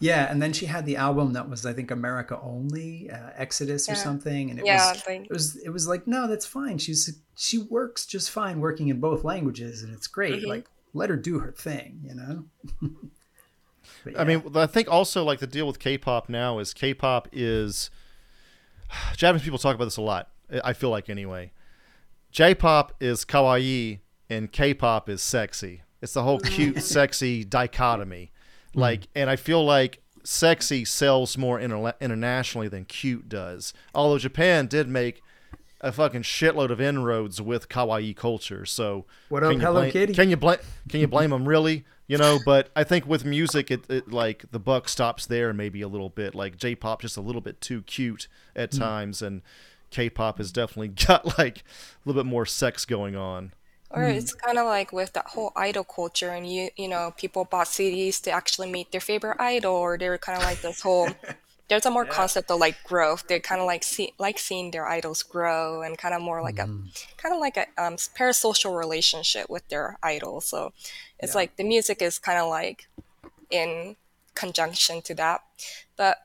yeah, and then she had the album that was, I think, America only, Exodus or something, and it was like, no, that's fine. She works just fine working in both languages, and it's great. Like, let her do her thing, you know. But yeah. I mean, I think also like the deal with K-pop now is K-pop is Japanese people talk about this a lot. I feel like anyway, J-pop is kawaii and K-pop is sexy. It's the whole cute, sexy dichotomy. Like, and I feel like sexy sells more internationally than cute does. Although Japan did make a fucking shitload of inroads with kawaii culture. So what up, Hello Kitty? Can you blame them really? You know, but I think with music, it like the buck stops there maybe a little bit. Like J-pop just a little bit too cute at times, and K-pop has definitely got like a little bit more sex going on. Or it's kind of like with that whole idol culture, and you know, people bought CDs to actually meet their favorite idol, or they were kind of like this whole. There's a more concept of like growth. They kind of like seeing their idols grow, and kind of more like a kind of like a parasocial relationship with their idol. So it's like the music is kind of like in conjunction to that. But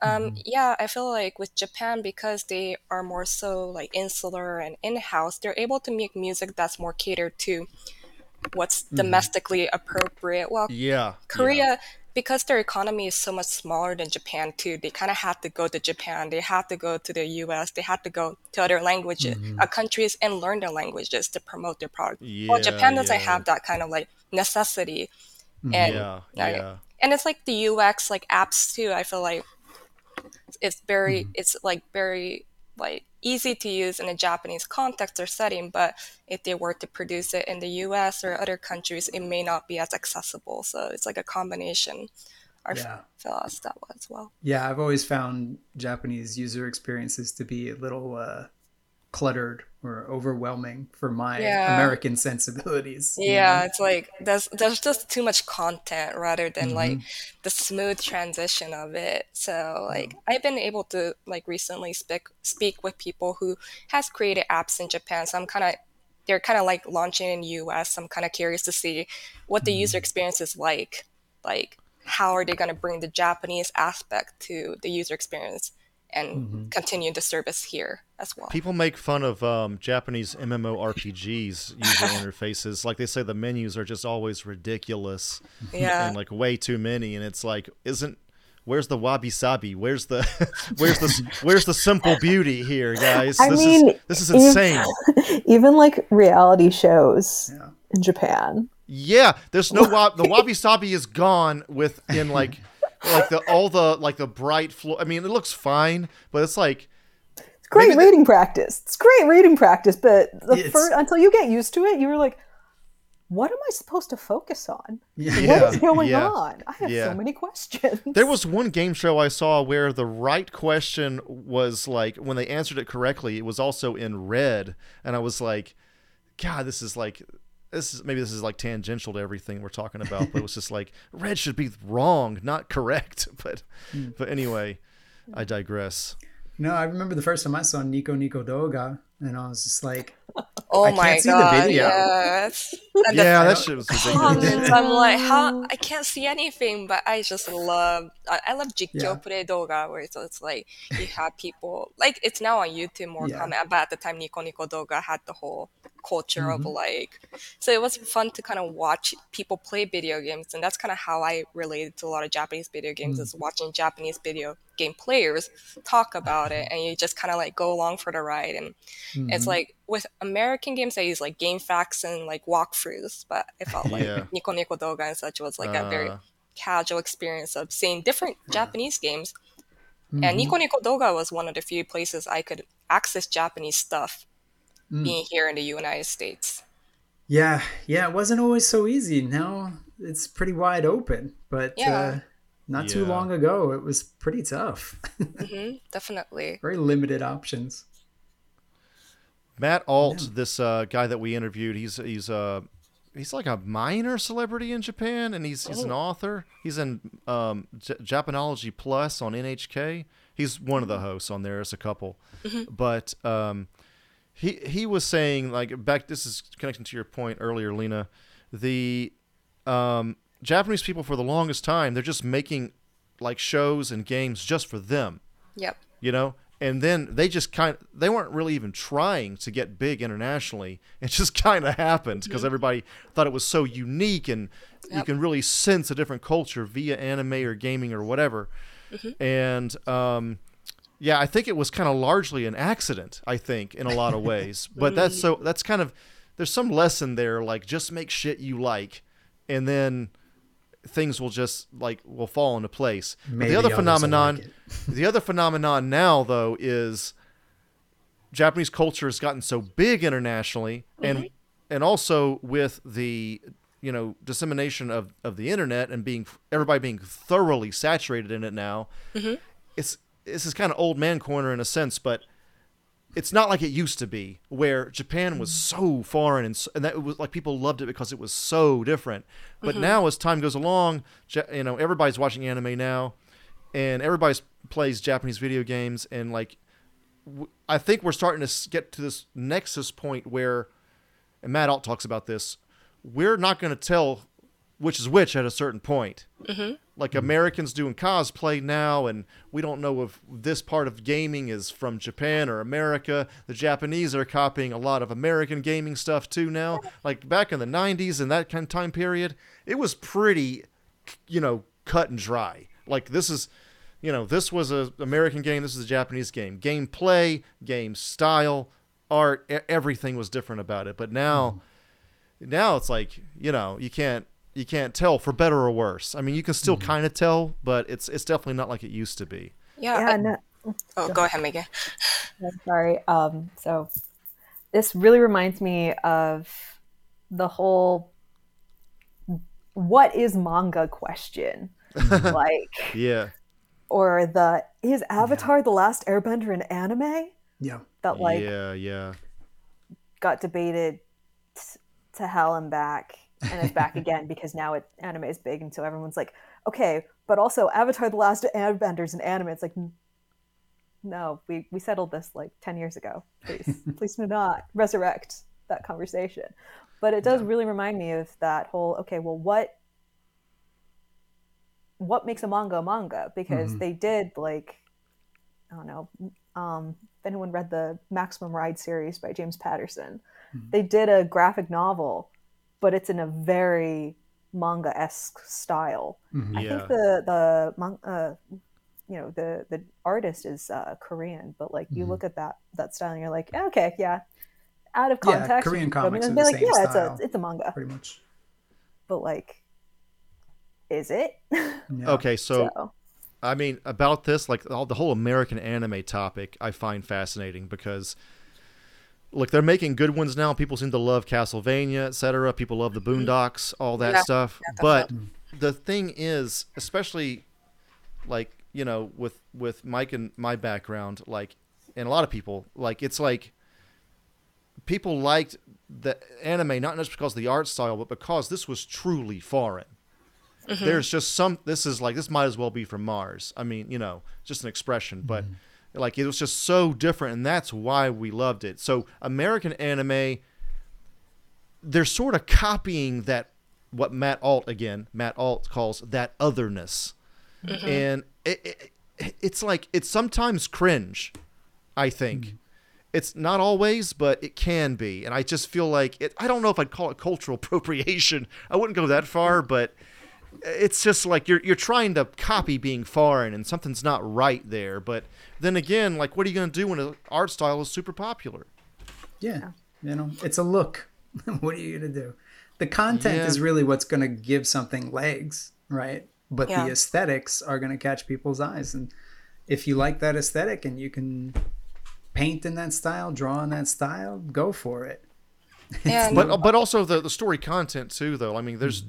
yeah, I feel like with Japan, because they are more so like insular and in-house, they're able to make music that's more catered to what's domestically appropriate. Well, Korea, because their economy is so much smaller than Japan too, they kind of had to go to Japan, they had to go to the US, they had to go to other languages, countries, and learn their languages to promote their product. Well, Japan doesn't have that kind of like necessity. And and it's like the UX, like apps too. I feel like it's very, it's like very like easy to use in a Japanese context or setting. But if they were to produce it in the US or other countries, it may not be as accessible. So it's like a combination. I feel that way as well. Yeah, I've always found Japanese user experiences to be a little cluttered or overwhelming for my American sensibilities. Yeah, it's like there's just too much content rather than like the smooth transition of it. So like I've been able to like recently speak with people who has created apps in Japan. So they're kind of like launching in US. I'm kind of curious to see what the user experience is like how are they going to bring the Japanese aspect to the user experience and continue the service here as well. People make fun of Japanese MMORPGs user interfaces. Like they say the menus are just always ridiculous and like way too many. And it's like, where's the wabi-sabi? Where's the simple beauty here, guys? This is insane. Even like reality shows in Japan. Yeah, there's no the wabi-sabi is gone within like the bright floor. I mean, it looks fine, but it's like it's great reading practice. It's great reading practice, but first, until you get used to it, you were like, "What am I supposed to focus on? What's going on? I have so many questions." There was one game show I saw where the right question was like, when they answered it correctly, it was also in red, and I was like, "God, this is like." This is like tangential to everything we're talking about, but it was just like red should be wrong, not correct. But anyway, I digress. No, I remember the first time I saw Niconico Douga, and I was just like, "Oh I my can't god!" See the video. Yes. Yeah, that shit was ridiculous. I'm like, how I can't see anything, but I just love. I love Jikyopure Douga, where it's like you have people like it's now on YouTube more common, but at the time Niconico Douga had the whole culture of like, so it was fun to kind of watch people play video games, and that's kind of how I related to a lot of Japanese video games is watching Japanese video game players talk about it, and you just kind of like go along for the ride. And it's like with American games I use like game facts and like walkthroughs, but I felt like Niconico Douga and such was like a very casual experience of seeing different Japanese games, and Niconico Douga was one of the few places I could access Japanese stuff being here in the United States. Yeah, it wasn't always so easy. Now it's pretty wide open, but not too long ago it was pretty tough. Definitely. Very limited options. Matt Alt, this guy that we interviewed, he's like a minor celebrity in Japan, and he's an author. He's in Japanology Plus on NHK. He's one of the hosts on there. It's a couple, but. He was saying, like, back, this is connecting to your point earlier, Lena, the Japanese people for the longest time, they're just making like shows and games just for them. Yep. You know, And then they just they weren't really even trying to get big internationally. It just kind of happened because everybody thought it was so unique, and you can really sense a different culture via anime or gaming or whatever. And yeah, I think it was kind of largely an accident, I think, in a lot of ways. But that's kind of, there's some lesson there, like just make shit you like, and then things will just will fall into place. The other phenomenon, the other phenomenon now though is Japanese culture has gotten so big internationally, and also with the dissemination of the internet and everybody being thoroughly saturated in it now. This is kind of old man corner in a sense, but it's not like it used to be, where Japan was so foreign and that it was like people loved it because it was so different. But now, as time goes along, everybody's watching anime now, and everybody plays Japanese video games, and I think we're starting to get to this nexus point where, and Matt Alt talks about this, we're not going to tell which is which at a certain point. Americans doing cosplay now, and we don't know if this part of gaming is from Japan or America. The Japanese are copying a lot of American gaming stuff too now. Like back in the 90s and that kind of time period, it was pretty, cut and dry. Like this is, this was an American game, this is a Japanese game. Gameplay, game style, art, everything was different about it. But now it's like, you can't tell, for better or worse. I mean, you can still kind of tell, but it's definitely not like it used to be. Go ahead, Megan. No, sorry. So this really reminds me of the whole "what is manga" question, or the "is Avatar the Last Airbender an anime?" Got debated to hell and back. And it's back again because now anime is big, and so everyone's like, okay, but also Avatar The Last Airbender is an anime. It's like, no, we settled this 10 years ago. Please, please do not resurrect that conversation. But it does really remind me of that whole, okay, well, what makes a manga? Because they did, I don't know, if anyone read the Maximum Ride series by James Patterson, they did a graphic novel, but it's in a very manga-esque style. I think the artist is Korean, but you look at that style and you're like, okay, yeah, out of context. Yeah, Korean comics in the same style. It's a manga, pretty much. But is it? Okay, so I mean, about this, the whole American anime topic, I find fascinating because, look, they're making good ones now. People seem to love Castlevania, etc. People love the Boondocks, all that stuff. But the thing is, especially with Mike and my background, and a lot of people, it's people liked the anime not just because of the art style, but because this was truly foreign. There's just this might as well be from Mars. I mean, just an expression, but it was just so different, and that's why we loved it. So American anime, they're sort of copying that, what Matt Alt calls that otherness. And it's sometimes cringe, I think. It's not always, but it can be. And I just feel I don't know if I'd call it cultural appropriation. I wouldn't go that far, but it's just you're trying to copy being foreign, and something's not right there. But then again, what are you going to do when an art style is super popular? Yeah. It's a look. What are you going to do? The content is really what's going to give something legs, right? But the aesthetics are going to catch people's eyes. And if you like that aesthetic and you can paint in that style, draw in that style, go for it. Yeah, but also the story content too, though. I mean, there's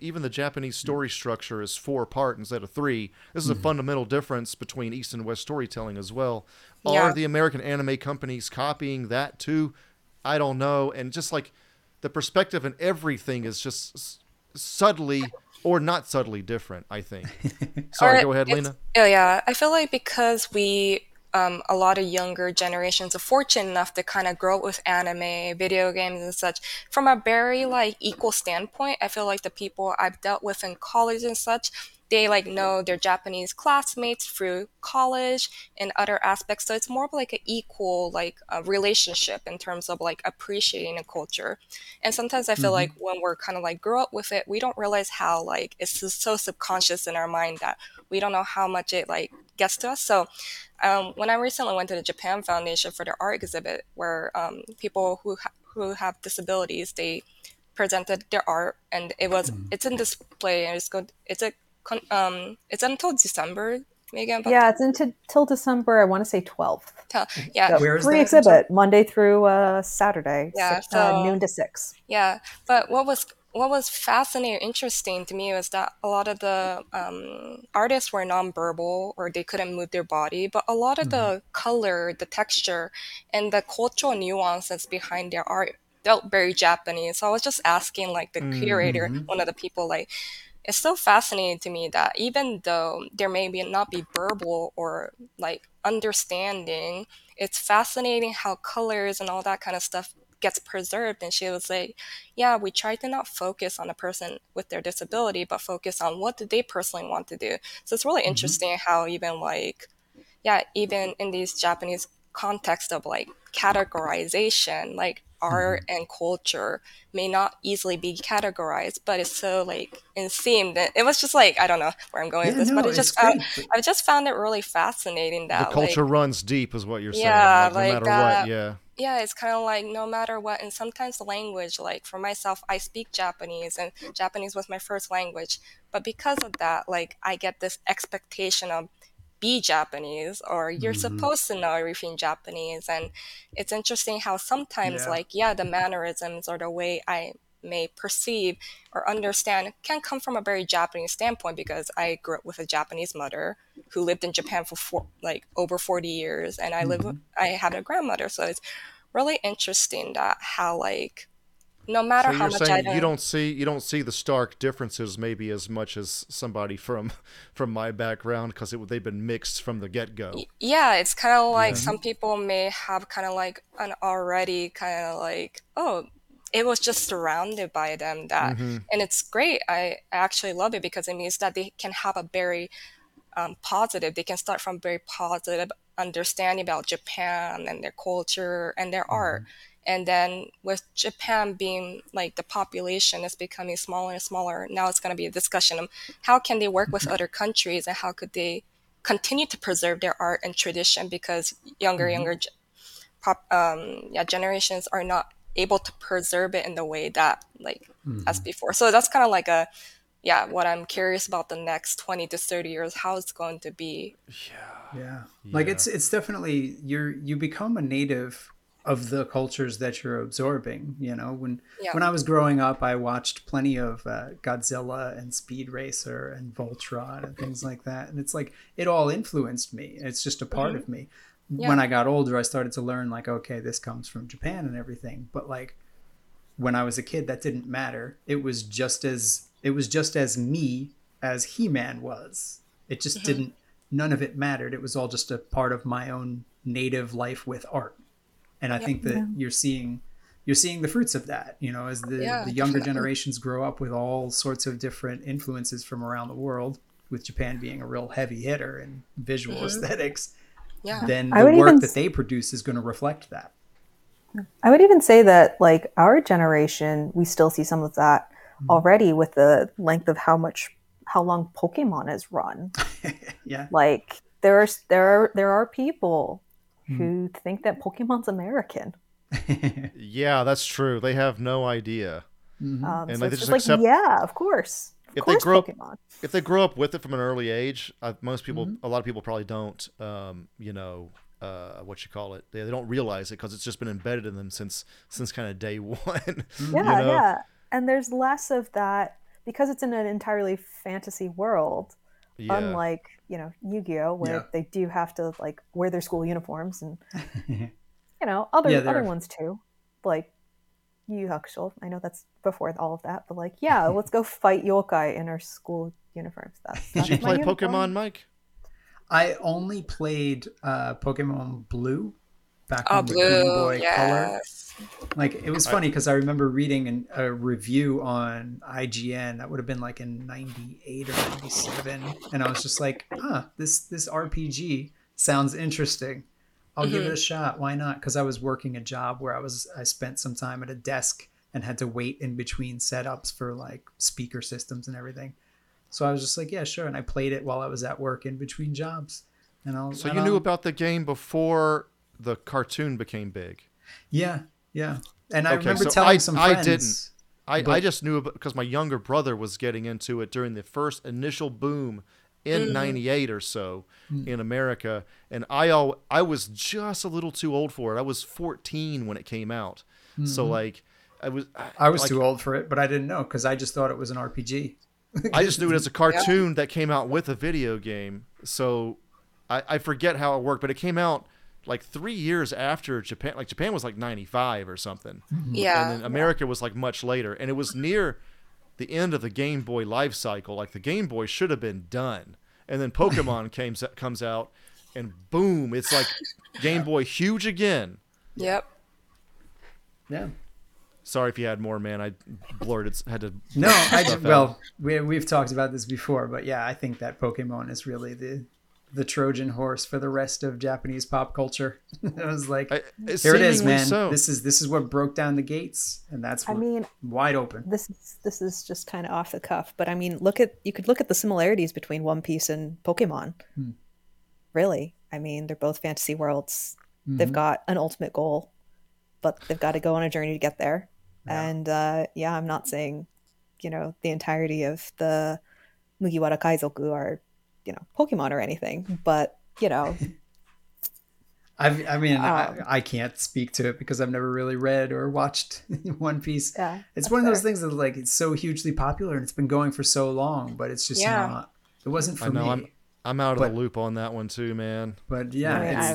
even the Japanese story structure is 4-part instead of 3. This is a fundamental difference between East and West storytelling as well. Are the American anime companies copying that too? I don't know. And just the perspective and everything is just subtly or not subtly different, I think. Sorry, go ahead, Lena. Yeah, I feel because we... a lot of younger generations are fortunate enough to kind of grow up with anime, video games, and such. From a very equal standpoint, I feel the people I've dealt with in college and such, they like know their Japanese classmates through college and other aspects. So it's more of like an equal like relationship in terms of like appreciating a culture. And sometimes I feel like when we're kind of like grow up with it, we don't realize how like it's so subconscious in our mind that we don't know how much it like gets to us. So when I recently went to the Japan Foundation for their art exhibit, where people who have disabilities, they presented their art, and it was it's in display, and it's good. It's until December. Yeah, it's until December. I want to say 12th. Yeah, free exhibit Monday through Saturday. Yeah, so, noon to 6. Yeah, but what was fascinating and interesting to me was that a lot of the artists were nonverbal, or they couldn't move their body, but a lot of the color, the texture, and the cultural nuances behind their art felt very Japanese. So I was just asking like the curator, one of the people, like, it's so fascinating to me that even though there may be not be verbal or like understanding, it's fascinating how colors and all that kind of stuff gets preserved. And she was like, yeah, we try to not focus on a person with their disability, but focus on what do they personally want to do. So it's really interesting how even like, yeah, even in these Japanese context of like categorization, like art and culture may not easily be categorized, but it's so like inseamed. It was just like, I don't know where I'm going with this, but it just I just found it really fascinating that the culture like, runs deep, is what you're saying. Yeah, like no matter what, yeah, it's kind of like no matter what. And sometimes the language, like for myself, I speak Japanese, and Japanese was my first language, but because of that, like I get this expectation of be Japanese, or you're supposed to know everything Japanese. And it's interesting how sometimes like, yeah, the mannerisms or the way I may perceive or understand can come from a very Japanese standpoint, because I grew up with a Japanese mother who lived in Japan for over 40 years. And I had a grandmother. So it's really interesting that how like, no matter how much I don't... you don't see the stark differences maybe as much as somebody from my background, because they've been mixed from the get-go. Yeah, it's kind of like some people may have kind of like an already kind of like, oh, it was just surrounded by them, that and it's great. I actually love it, because it means that they can have a very positive, they can start from very positive understanding about Japan and their culture and their art. And then with Japan being like the population is becoming smaller and smaller, now it's going to be a discussion of how can they work with other countries, and how could they continue to preserve their art and tradition, because younger generations are not able to preserve it in the way that like as before. So that's kind of like a what I'm curious about the next 20 to 30 years, how it's going to be. Like it's definitely you become a native of the cultures that you're absorbing, you know. When I was growing up, I watched plenty of Godzilla and Speed Racer and Voltron and things like that, and it's like it all influenced me. It's just a part of me. When I got older, I started to learn like, okay, this comes from Japan and everything, but like when I was a kid, that didn't matter. It was just as me as He-Man was. It just didn't, none of it mattered. It was all just a part of my own native life with art. And I think that you're seeing the fruits of that, you know, as the younger generations grow up with all sorts of different influences from around the world, with Japan being a real heavy hitter in visual aesthetics, then the work that they produce is going to reflect that. I would even say that like our generation, we still see some of that already with the length of how long Pokemon is run. Like there are people who think that Pokemon's American. Yeah, that's true. They have no idea. And so they just accept, of course. If they grow up with it from an early age, a lot of people probably don't, they don't realize it, because it's just been embedded in them since kind of day one. And there's less of that, because it's in an entirely fantasy world. Yeah. Unlike, you know, Yu-Gi-Oh, where they do have to like wear their school uniforms, and you know, other ones too, like Yu Hakusho. I know that's before all of that, but like, let's go fight yokai in our school uniforms. Did you play Pokemon, Mike? I only played Pokemon Blue. back when the Game Boy Color. Like, it was funny because I remember reading a review on IGN that would have been like in 98 or 97, and I was just like, huh, this RPG sounds interesting. I'll give it a shot. Why not? Because I was working a job where I spent some time at a desk and had to wait in between setups for like speaker systems and everything. So I was just like, yeah, sure. And I played it while I was at work in between jobs. So you knew about the game before the cartoon became big? Yeah, yeah. And I remember telling some friends. I just knew because my younger brother was getting into it during the first initial boom in 98 or so in America. And I was just a little too old for it. I was 14 when it came out. Mm-hmm. So like I was too old for it, but I didn't know because I just thought it was an RPG. I just knew it as a cartoon that came out with a video game. So I forget how it worked, but it came out like 3 years after Japan. Like Japan was like 95 or something. Yeah. And then America was like much later. And it was near the end of the Game Boy life cycle. Like the Game Boy should have been done. And then Pokemon comes out and boom, it's like Game Boy huge again. Yep. Yeah. Sorry if you had more, man. I blurted. Had to. No, we've talked about this before, but yeah, I think that Pokemon is really the Trojan horse for the rest of Japanese pop culture. It was like, here it is, man. So. This is what broke down the gates, and that's wide open. This is just kind of off the cuff, but I mean, you could look at the similarities between One Piece and Pokemon. Really, I mean, they're both fantasy worlds. Mm-hmm. They've got an ultimate goal, but they've got to go on a journey to get there. Yeah. And I'm not saying, the entirety of the Mugiwara Kaizoku are, Pokemon or anything, but, I can't speak to it because I've never really read or watched One Piece. Yeah, it's one of those things that like, it's so hugely popular and it's been going for so long, but it's just not, it wasn't for me. I'm out of the loop on that one too, man. But yeah,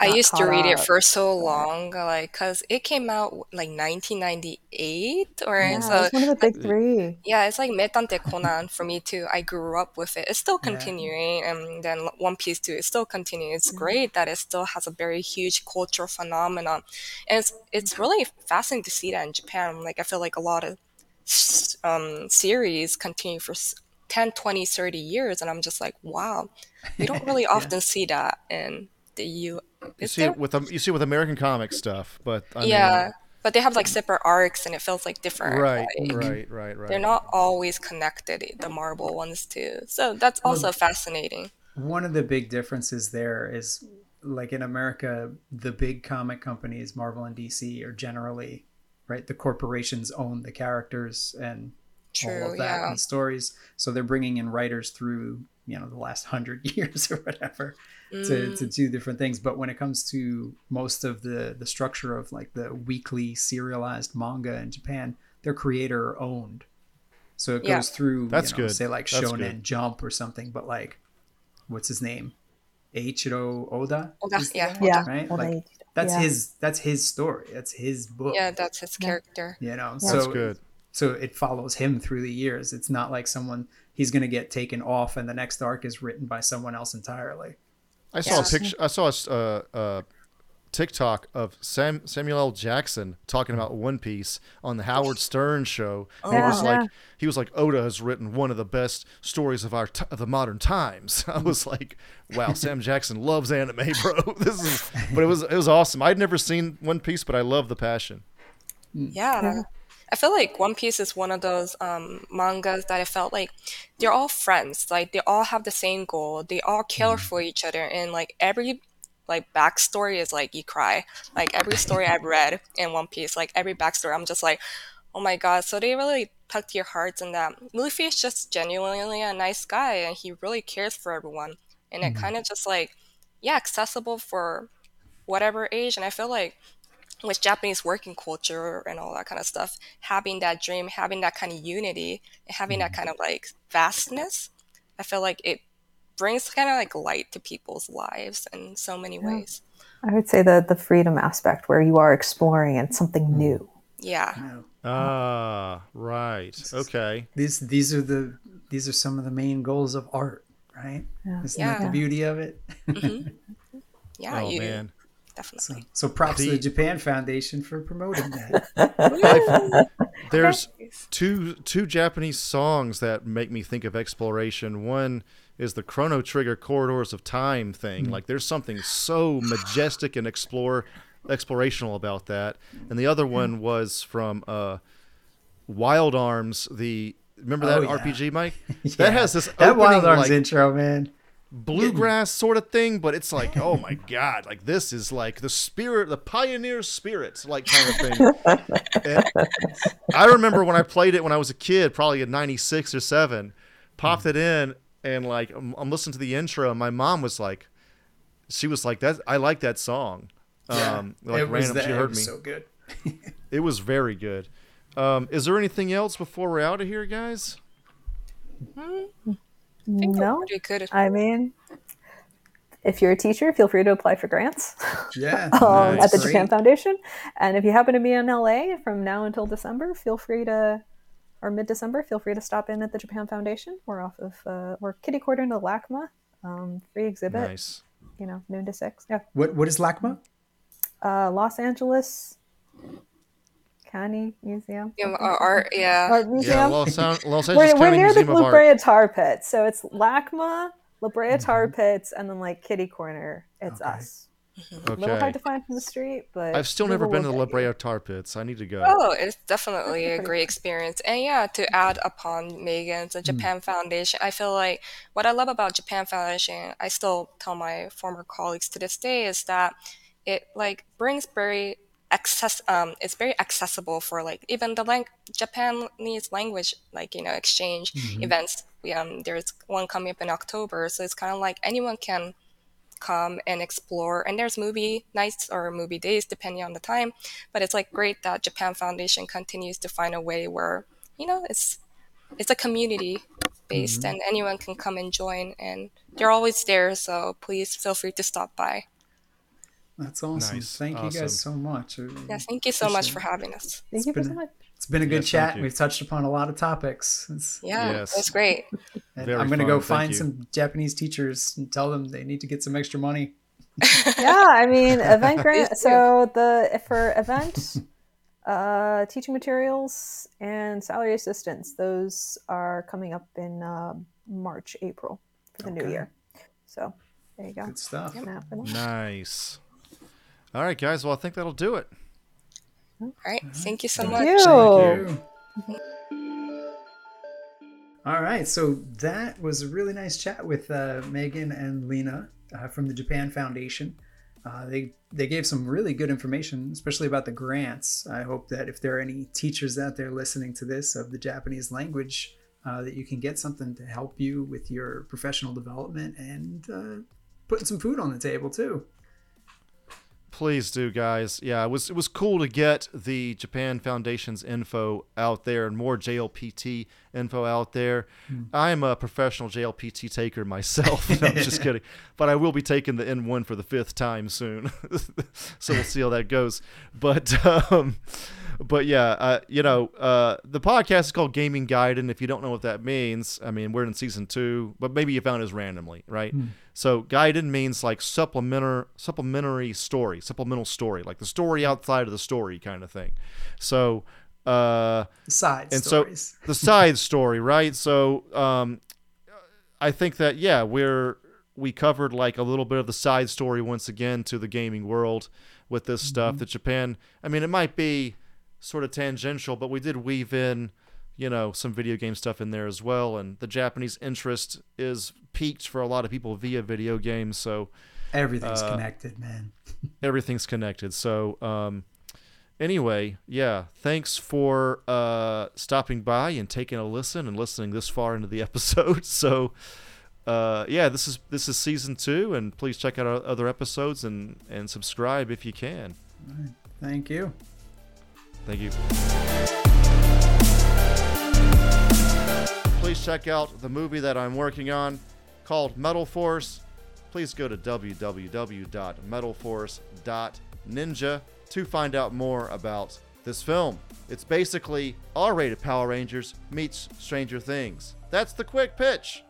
I used to read it for so long, like, because it came out like 1998 or it's one of the big three. Yeah, it's like Meitante Conan for me too. I grew up with it. It's still continuing, and then One Piece too. It's still continuing. It's great that it still has a very huge cultural phenomenon, and it's really fascinating to see that in Japan. Like I feel like a lot of series continue for 10, 20, 30 years, and I'm just like, wow, we don't really often see that in the U.S. You see it with American comic stuff, but but they have like separate arcs and it feels like different. Right. They're not always connected, the Marvel ones too. So that's also fascinating. One of the big differences there is like in America, the big comic companies, Marvel and DC, are generally the corporations own the characters and all of that and stories. So they're bringing in writers through the last 100 years or whatever to do different things. But when it comes to most of the structure of like the weekly serialized manga in Japan, they're creator owned. So it goes through, say like Shonen Jump or something, but like, what's his name? Eichiro Oda? Oda. Right? Like that's his story. That's his book. Yeah, that's his character. That's good. So it follows him through the years. It's not like he's going to get taken off and the next arc is written by someone else entirely. I saw a picture. I saw a TikTok of Samuel L. Jackson talking about One Piece on the Howard Stern show. He was like, Oda has written one of the best stories of the modern times. I was like, wow, Sam Jackson loves anime, bro. But it was awesome. I'd never seen One Piece, but I love the passion. Yeah. I feel like One Piece is one of those mangas that I felt like they're all friends. Like they all have the same goal. They all care for each other, and like every backstory is like you cry. Like every story I've read in One Piece, like every backstory, I'm just like, oh my god. So they really tucked your hearts in that. Luffy is just genuinely a nice guy, and he really cares for everyone. And it kind of just like accessible for whatever age. And I feel like, with Japanese working culture and all that kind of stuff, having that dream, having that kind of unity, and having that kind of like vastness, I feel like it brings kind of like light to people's lives in so many ways. I would say the freedom aspect where you are exploring and something new. Yeah. Ah, right. Okay. These are some of the main goals of art, right? Yeah. Isn't that the beauty of it? Mm-hmm. Yeah. Oh man. definitely. So props to the Japan Foundation for promoting that. There's two Japanese songs that make me think of exploration. One is the Chrono Trigger Corridors of Time thing. Like, there's something so majestic and explorational about that. And the other one was from Wild Arms. Remember that RPG, Mike? Yeah. That has this opening, that Wild Arms intro, man. Bluegrass sort of thing, but it's like, oh my god, like this is like the spirit, the pioneer spirit, like kind of thing. I remember when I played it when I was a kid, probably in '96 or '97, popped it in, and like I'm listening to the intro, and my mom was like, that I like that song. Like it was random, she heard me. So good. It was very good. Is there anything else before we're out of here, guys? No, I mean, if you're a teacher, feel free to apply for grants. Yeah, at the Japan Foundation. And if you happen to be in LA from now until December, mid-December, feel free to stop in at the Japan Foundation. We're off of we're kitty corner to LACMA, free exhibit. Nice. You know, noon to 6. Yeah. What is LACMA? Los Angeles County Museum. Art Museum. Yeah, Los Angeles County Museum of Art. We're near the La Brea tar pits, so it's LACMA, La Brea tar pits, and then like Kitty Corner. It's us. Okay. A little hard to find from the street, but I've still never been to the La Brea tar pits. I need to go. Oh, it's definitely a great experience. And yeah, to add upon Megan's and Japan Foundation, I feel like what I love about Japan Foundation, I still tell my former colleagues to this day, is that it like brings very it's very accessible for like even the Japanese language exchange events. There's one coming up in October, so it's kind of like anyone can come and explore. And there's movie nights or movie days depending on the time. But it's like great that Japan Foundation continues to find a way where it's a community based and anyone can come and join. And they're always there, so please feel free to stop by. That's awesome. Nice. Thank you guys so much. Yeah, thank you so much for having us. It's been a good chat. We've touched upon a lot of topics. It was great. I'm going to go find some Japanese teachers and tell them they need to get some extra money. Yeah, I mean, event grant. So for event, teaching materials, and salary assistance, those are coming up in March, April for the new year. So there you go. Good stuff. Nice. All right, guys. Well, I think that'll do it. All right. Thank you so much. Thank you. All right. So that was a really nice chat with Megan and Lena from the Japan Foundation. They gave some really good information, especially about the grants. I hope that if there are any teachers out there listening to this of the Japanese language, that you can get something to help you with your professional development and putting some food on the table too. Please do, guys. Yeah, it was cool to get the Japan Foundation's info out there and more JLPT info out there. I'm a professional JLPT taker myself. No, I'm just kidding. But I will be taking the N1 for the 5th time soon. So we'll see how that goes. But yeah, the podcast is called Gaming Gaiden. If you don't know what that means, I mean, we're in season 2, but maybe you found us randomly, right? So Gaiden means like supplemental story, like the story outside of the story kind of thing. So the side story, right? So I think that we covered like a little bit of the side story once again to the gaming world with this stuff that Japan. I mean, it might be sort of tangential, but we did weave in, some video game stuff in there as well. And the Japanese interest is peaked for a lot of people via video games. So everything's connected, man. Everything's connected. So anyway, yeah, thanks for stopping by and taking a listen and listening this far into the episode. So this is season 2, and please check out our other episodes and subscribe if you can. All right. Thank you. Thank you. Please check out the movie that I'm working on called Metal Force. Please go to www.metalforce.ninja to find out more about this film. It's basically R-rated Power Rangers meets Stranger Things. That's the quick pitch.